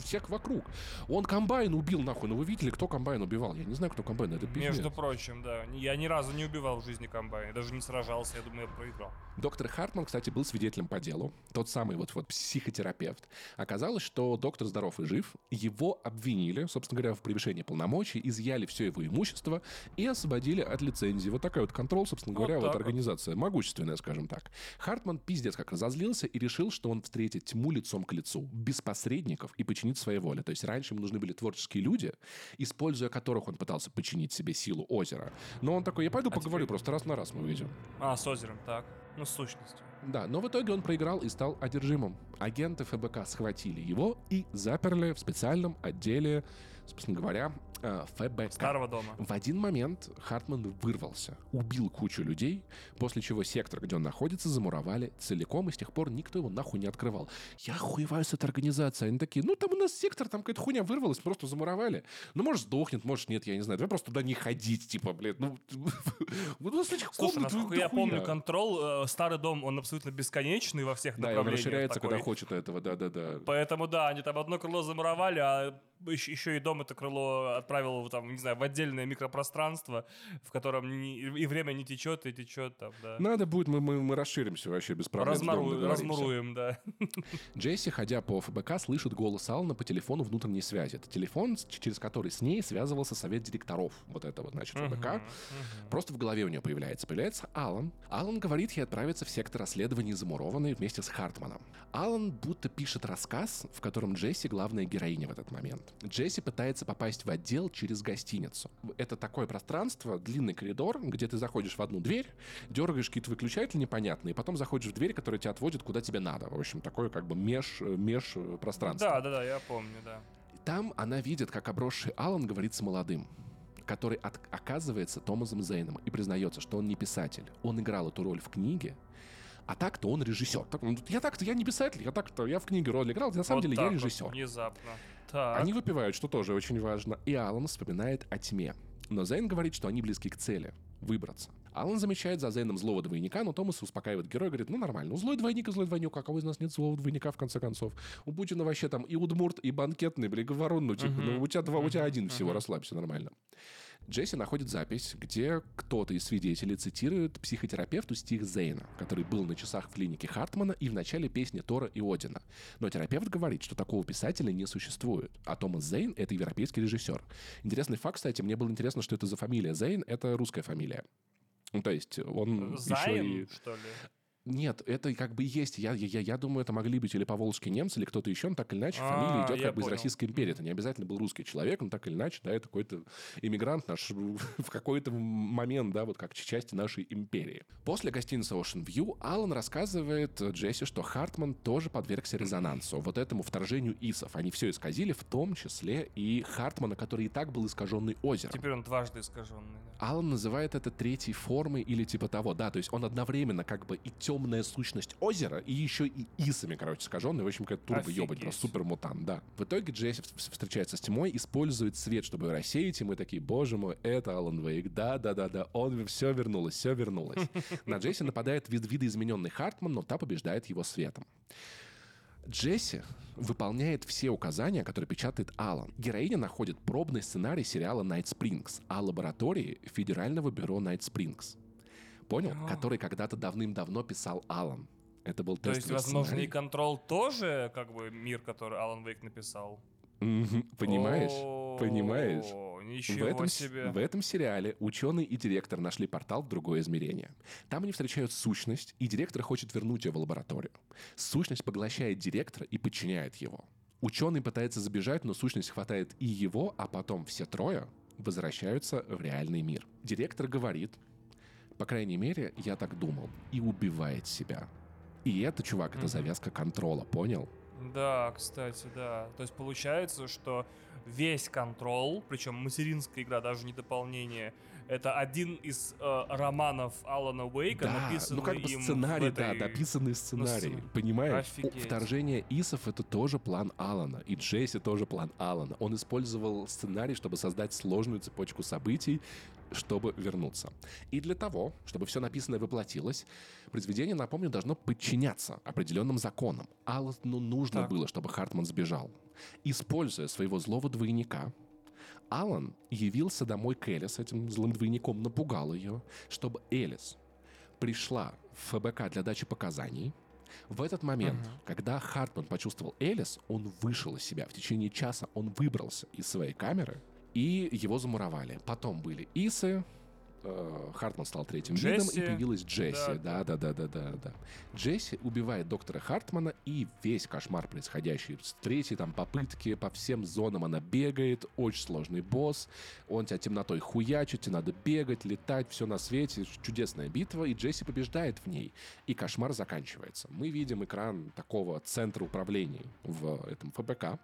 всех вокруг. Он комбайн убил, нахуй. Ну вы видели, кто комбайн убивал? Я не знаю, кто комбайн, это пиздец. Между прочим, да. Я ни разу не убивал в жизни комбайн. Я даже не сражался, я думаю, я проиграл. Доктор Хартман, кстати, был свидетелем по делу. Тот самый вот психотерапевт. Оказалось, что доктор здоров и жив. Его обвинили, собственно говоря, в превышении полномочий, изъяли все его имущество и освободили от лицензии. Вот такая вот Control, собственно говоря, вот организация могущественная, скажем так. Хартман пиздец как разозлился и решил, что он встретит тьму лицом к лицу, без посредников и подчинит своей воле. То есть раньше ему нужны были творческие люди, используя которых он пытался подчинить себе силу озера. Но он такой, я пойду поговорю, теперь... просто раз на раз мы увидим. А, с озером, так. Ну, с сущностью. Да, но в итоге он проиграл и стал одержимым. Агенты ФБК схватили его и заперли в специальном отделе, собственно говоря, ФБК. Старого дома. В один момент Хартман вырвался, убил кучу людей, после чего сектор, где он находится, замуровали целиком, и с тех пор никто его нахуй не открывал. Я хуеваю с этой организацией. Они такие, ну, там у нас сектор, там какая-то хуйня вырвалась, просто замуровали. Ну, может, сдохнет, может, нет, я не знаю. Давай просто туда не ходить, типа, блядь. Ну, у нас этих комнат... Слушай, я помню, Control... Старый дом, он абсолютно бесконечный во всех направлениях. Да, он расширяется, такой, когда хочет этого, да-да-да. Поэтому, да, они там одно крыло замуровали, а еще и дом это крыло отправило, там, не знаю, в отдельное микропространство, в котором и время не течет, и течет там, да. Надо будет, мы расширимся вообще без проблем. Размуруем, да. Джесси, ходя по ФБК, слышит голос Алана по телефону внутренней связи. Это телефон, через который с ней связывался совет директоров вот этого, значит, ФБК. Просто в голове у нее появляется Алан. Алан говорит ей отправиться в сектор расследований «Замурованные» вместе с Хартманом. Алан будто пишет рассказ, в котором Джесси главная героиня в этот момент. Джесси пытается попасть в отдел через гостиницу. Это такое пространство, длинный коридор, где ты заходишь в одну дверь, дергаешь какие-то выключатели непонятные, потом заходишь в дверь, которая тебя отводит, куда тебе надо. В общем, такое как бы межпространство. Да, я помню, да. Там она видит, как обросший Алан говорит с молодым, который оказывается Томасом Зейном и признается, что он не писатель. Он играл эту роль в книге, а так-то он режиссер. Я не писатель, я в книге роль играл, на самом деле я режиссер. Вот внезапно. Так. Они выпивают, что тоже очень важно, и Алан вспоминает о тьме. Но Зейн говорит, что они близки к цели — выбраться. Алан замечает за Зейном злого двойника, но Томас успокаивает героя, говорит, ну нормально, злой двойник, а кого из нас нет злого двойника, в конце концов? У Путина вообще там и удмурт, и банкетный, блин, говорун, у тебя один всего, расслабься, нормально. Джесси находит запись, где кто-то из свидетелей цитирует психотерапевту стих Зейна, который был на часах в клинике Хартмана и в начале песни Тора и Одина. Но терапевт говорит, что такого писателя не существует, а Томас Зейн — это европейский режиссер. Интересный факт, кстати, мне было интересно, что это за фамилия. Зейн — это русская фамилия. Ну, то есть он Займ, еще и... что ли? Нет, это как бы есть. Я думаю, это могли быть или поволжские немцы, или кто-то еще, но так или иначе фамилия идет как бы из Российской империи. Это не обязательно был русский человек, но так или иначе, да, это какой-то иммигрант наш в какой-то момент, да, вот как части нашей империи. После гостиницы Ocean View Алан рассказывает Джесси, что Хартман тоже подвергся резонансу, вот этому вторжению ИСов. Они все исказили, в том числе и Хартмана, который и так был искаженный озером. Теперь он дважды искаженный. Да. Алан называет это третьей формой или типа того, да, то есть он одновременно как бы и темная сущность озера, и еще и ИСами, короче, искаженный. В общем, как турбо ебать, просто супермутант, да. В итоге Джесси встречается с тьмой, использует свет, чтобы ее рассеять, и мы такие, боже мой, это Алан Вейк, да, он все вернулось. На Джесси нападает видоизмененный Хартман, но та побеждает его светом. Джесси выполняет все указания, которые печатает Алан. Героиня находит пробный сценарий сериала Night Springs о лаборатории Федерального бюро Night Springs. Понял? Который когда-то давным-давно писал Алан. Это был тестовый сценарий. То есть, возможно, и Control тоже, как бы, мир, который Алан Вейк написал. Понимаешь? В этом сериале ученый и директор нашли портал в другое измерение. Там они встречают сущность, и директор хочет вернуть ее в лабораторию. Сущность поглощает директора и подчиняет его. Ученый пытается забежать, но сущность хватает и его, а потом все трое возвращаются в реальный мир. Директор говорит... По крайней мере, я так думал. И убивает себя. И это, чувак, это завязка Контрола, понял? Да, кстати, да. То есть получается, что весь Control, причем материнская игра, даже не дополнение, Это один из романов Алана Уэйка, да, написанный им сценарий, в этой... дописанный сценарий, понимаешь? Офигеть. Вторжение Исов — это тоже план Алана, и Джесси тоже план Алана. Он использовал сценарий, чтобы создать сложную цепочку событий, чтобы вернуться. И для того, чтобы все написанное воплотилось, произведение, напомню, должно подчиняться определенным законам. Алану нужно было, чтобы Хартман сбежал. Используя своего злого двойника, Алан явился домой к Элис, этим злым двойником, напугал ее, чтобы Элис пришла в ФБК для дачи показаний. В этот момент, когда Хартман почувствовал Элис, он вышел из себя. В течение часа он выбрался из своей камеры, и его замуровали. Потом были Исы, Хартман стал третьим видом, и появилась Джесси. Да. Джесси убивает доктора Хартмана, и весь кошмар происходящий. С третьей там попытки по всем зонам она бегает, очень сложный босс, он тебя темнотой хуячит, тебе надо бегать, летать, все на свете, чудесная битва, и Джесси побеждает в ней. И кошмар заканчивается. Мы видим экран такого центра управления в этом ФБК.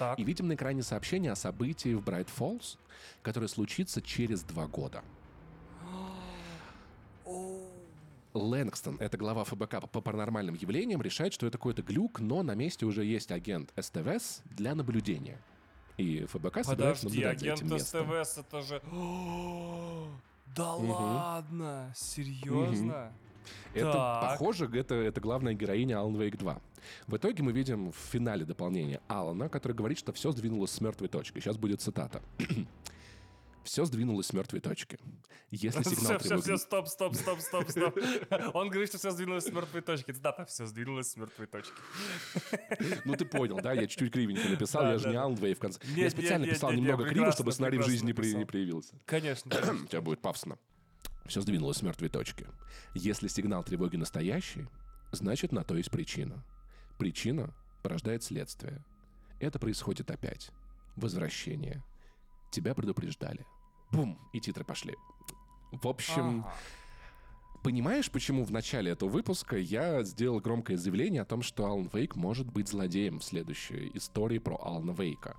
Так. И видим на экране сообщение о событии в Bright Falls, которое случится через 2 года. Лэнгстон, это глава ФБК по паранормальным явлениям, решает, что это какой-то глюк, но на месте уже есть агент СТВС для наблюдения. И ФБК собирается наблюдать за этим местом. Агент СТВС, это же... Да ладно? Серьезно? Это, похоже, это главная героиня Alan Wake 2. В итоге мы видим в финале дополнения Алана, который говорит, что все сдвинулось с мертвой точки. Сейчас будет цитата. Все сдвинулось с мертвой точки. Если сигнал тревоги... Стоп. Он говорит, что все сдвинулось с мертвой точки. Да, все сдвинулось с мертвой точки. Ну ты понял, да? Я чуть-чуть кривенько написал, я же не Алнвей в конце. Я специально писал немного криво, чтобы сценарий в жизни не проявился. Конечно. У тебя будет пафосно. Все сдвинулось с мертвой точки. Если сигнал тревоги настоящий, значит, на то есть причина. Причина порождает следствие. Это происходит опять. Возвращение. Тебя предупреждали. Бум! И титры пошли. В общем, понимаешь, почему в начале этого выпуска я сделал громкое заявление о том, что Алан Вейк может быть злодеем в следующей истории про Алана Вейка?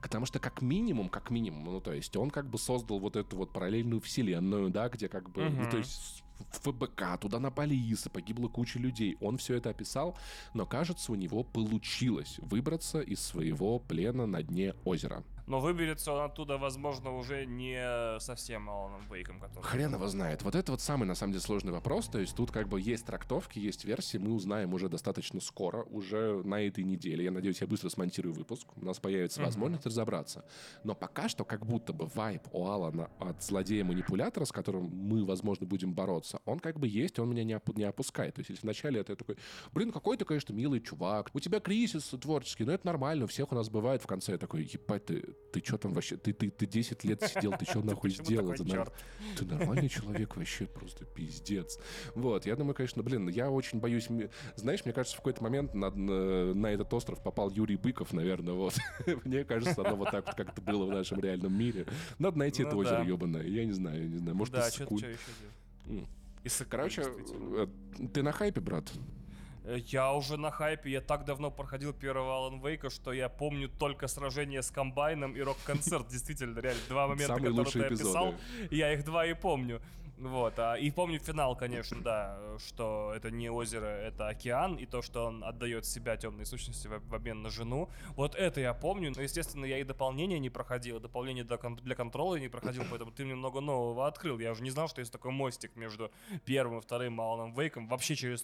Потому что как минимум, ну то есть он как бы создал вот эту вот параллельную вселенную, да, где как бы, ну то есть ФБК, туда напали Исы, погибла куча людей. Он все это описал, но кажется, у него получилось выбраться из своего плена на дне озера. Но выберется он оттуда, возможно, уже не совсем Аланом Вейком, который... Хрен его знает. Вот это вот самый, на самом деле, сложный вопрос. То есть тут как бы есть трактовки, есть версии. Мы узнаем уже достаточно скоро, уже на этой неделе. Я надеюсь, я быстро смонтирую выпуск. У нас появится возможность разобраться. Но пока что как будто бы вайб у Алана от злодея-манипулятора, с которым мы, возможно, будем бороться, он как бы есть, он меня не опускает. То есть если вначале это я такой, блин, какой ты, конечно, милый чувак. У тебя кризис творческий, но это нормально, у всех у нас бывает. В конце я такой, ебать, ты что там вообще? Ты 10 лет сидел, ты что нахуй сделал? Ты нормальный человек вообще, просто пиздец. Вот, я думаю, конечно, блин, я очень боюсь... Знаешь, мне кажется, в какой-то момент на этот остров попал Юрий Быков, наверное, вот. Мне кажется, оно вот так вот как-то было в нашем реальном мире. Надо найти это озеро ебаное, я не знаю. Может, Иссык. Короче, ты на хайпе, брат? Я уже на хайпе, я так давно проходил первого Алан Вейка, что я помню только сражение с комбайном и рок-концерт. Действительно, реально, 2 момента, самые которые ты описал, я их 2 и помню. Вот, и помню финал, конечно, да, что это не озеро, это океан, и то, что он отдает себя темной сущности в обмен на жену. Вот это я помню, но, естественно, я и дополнение не проходил, дополнение для контроля не проходил, поэтому ты мне много нового открыл. Я уже не знал, что есть такой мостик между первым и вторым Аланом Вейком вообще через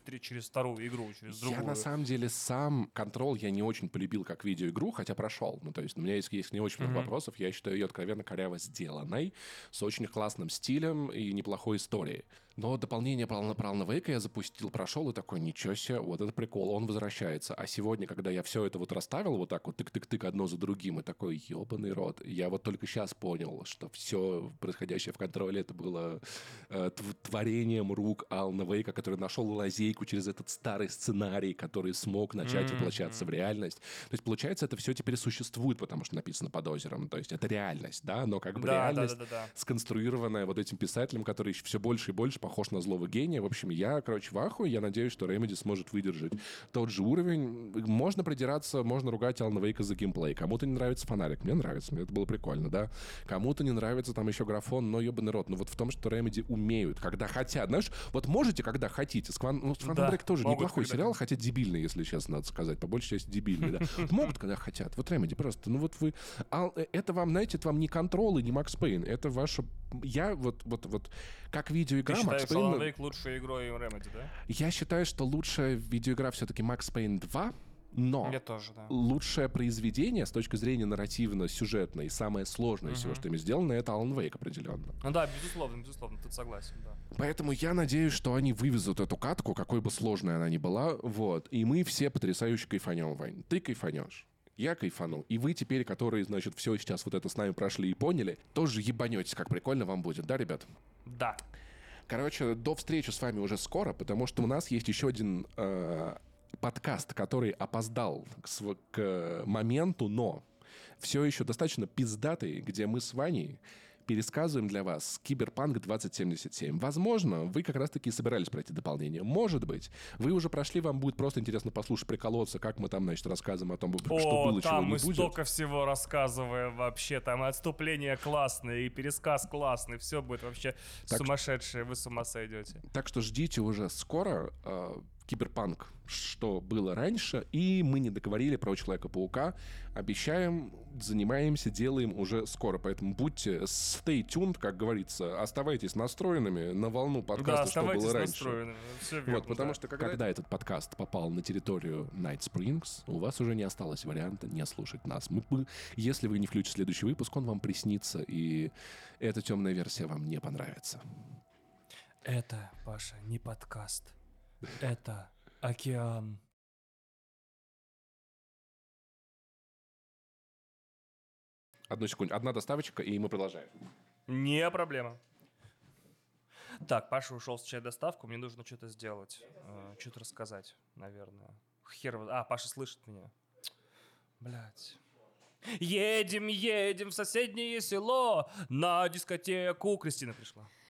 вторую игру, через другую. Я, на самом деле, сам Control я не очень полюбил как видеоигру, хотя прошел. Ну, то есть у меня есть не очень много вопросов, я считаю ее откровенно коряво сделанной, с очень классным стилем и неплохой истории. Но дополнение про Алана Вейка я запустил, прошел и такой, ничего себе, вот это прикол, он возвращается. А сегодня, когда я все это вот расставил вот так вот, тык-тык-тык одно за другим, и такой, ебаный рот, я вот только сейчас понял, что все происходящее в контроле, это было творением рук Алана Вейка, который нашел лазейку через этот старый сценарий, который смог начать воплощаться в реальность. То есть, получается, это все теперь существует, потому что написано под озером. То есть, это реальность, да, но как бы реальность сконструированная вот этим писателем, который еще все больше и больше похож похож на злого гения. В общем, я, короче, в ахуе. Я надеюсь, что Remedy сможет выдержать тот же уровень. Можно придираться, можно ругать Alan Wake за геймплей. Кому-то не нравится фонарик. Мне нравится, мне это было прикольно, да. Кому-то не нравится там еще графон, но ебаный рот. Но вот в том, что Remedy умеют, когда хотят. Знаешь, вот можете, когда хотите. Ну, Quantum Break тоже неплохой сериал, хотя дебильный, если честно, надо сказать. По большей части дебильный, да. Могут, когда хотят. Вот Remedy просто, ну вот вы... Это вам, знаете, это вам не Control и не Макс Пейн. Это ваше... Я вот как видеоигра Макс Пейн... Ты считаешь, Alan Wake лучшей игрой Remedy, да? Я считаю, что лучшая видеоигра все-таки Макс Пейн 2. Но тоже, да. Лучшее произведение с точки зрения нарративно-сюжетной, самое сложное всего, что ими сделано, это Alan Wake определенно. Ну да, безусловно, тут согласен, да. Поэтому я надеюсь, что они вывезут эту катку, какой бы сложной она ни была, вот. И мы все потрясающе кайфанем, Вань. Ты кайфанешь. Я кайфанул. И вы теперь, которые, значит, все сейчас вот это с нами прошли и поняли, тоже ебанетесь, как прикольно вам будет. Да, ребят? Да. Короче, до встречи с вами уже скоро, потому что у нас есть еще один... подкаст, который опоздал к моменту, но все еще достаточно пиздатый, где мы с Ваней пересказываем для вас Киберпанк 2077. Возможно, вы как раз-таки и собирались пройти дополнение. Может быть, вы уже прошли, вам будет просто интересно послушать, приколоться, как мы там, значит, рассказываем о том, что было, чего не будет. Там мы столько всего рассказываем вообще. Там отступление классное, и пересказ классный. Все будет вообще сумасшедшее. Вы с ума сойдете. Так что ждите уже скоро... Киберпанк, что было раньше, и мы не договорили про Человека-паука. Обещаем, занимаемся, делаем уже скоро. Поэтому будьте stay tuned, как говорится. Оставайтесь настроенными на волну подкаста, да, что было раньше. Все верно, вот, потому да. что когда этот подкаст попал на территорию Night Springs, у вас уже не осталось варианта не слушать нас. Если вы не включите следующий выпуск, он вам приснится, и эта темная версия вам не понравится. Это, Паша, не подкаст. Это океан. Одну секунду. Одна доставочка, и мы продолжаем. Не проблема. Так, Паша ушел встречать доставку. Мне нужно что-то сделать. Что-то рассказать, наверное. Паша слышит меня. Блять. Едем в соседнее село на дискотеку. Кристина пришла.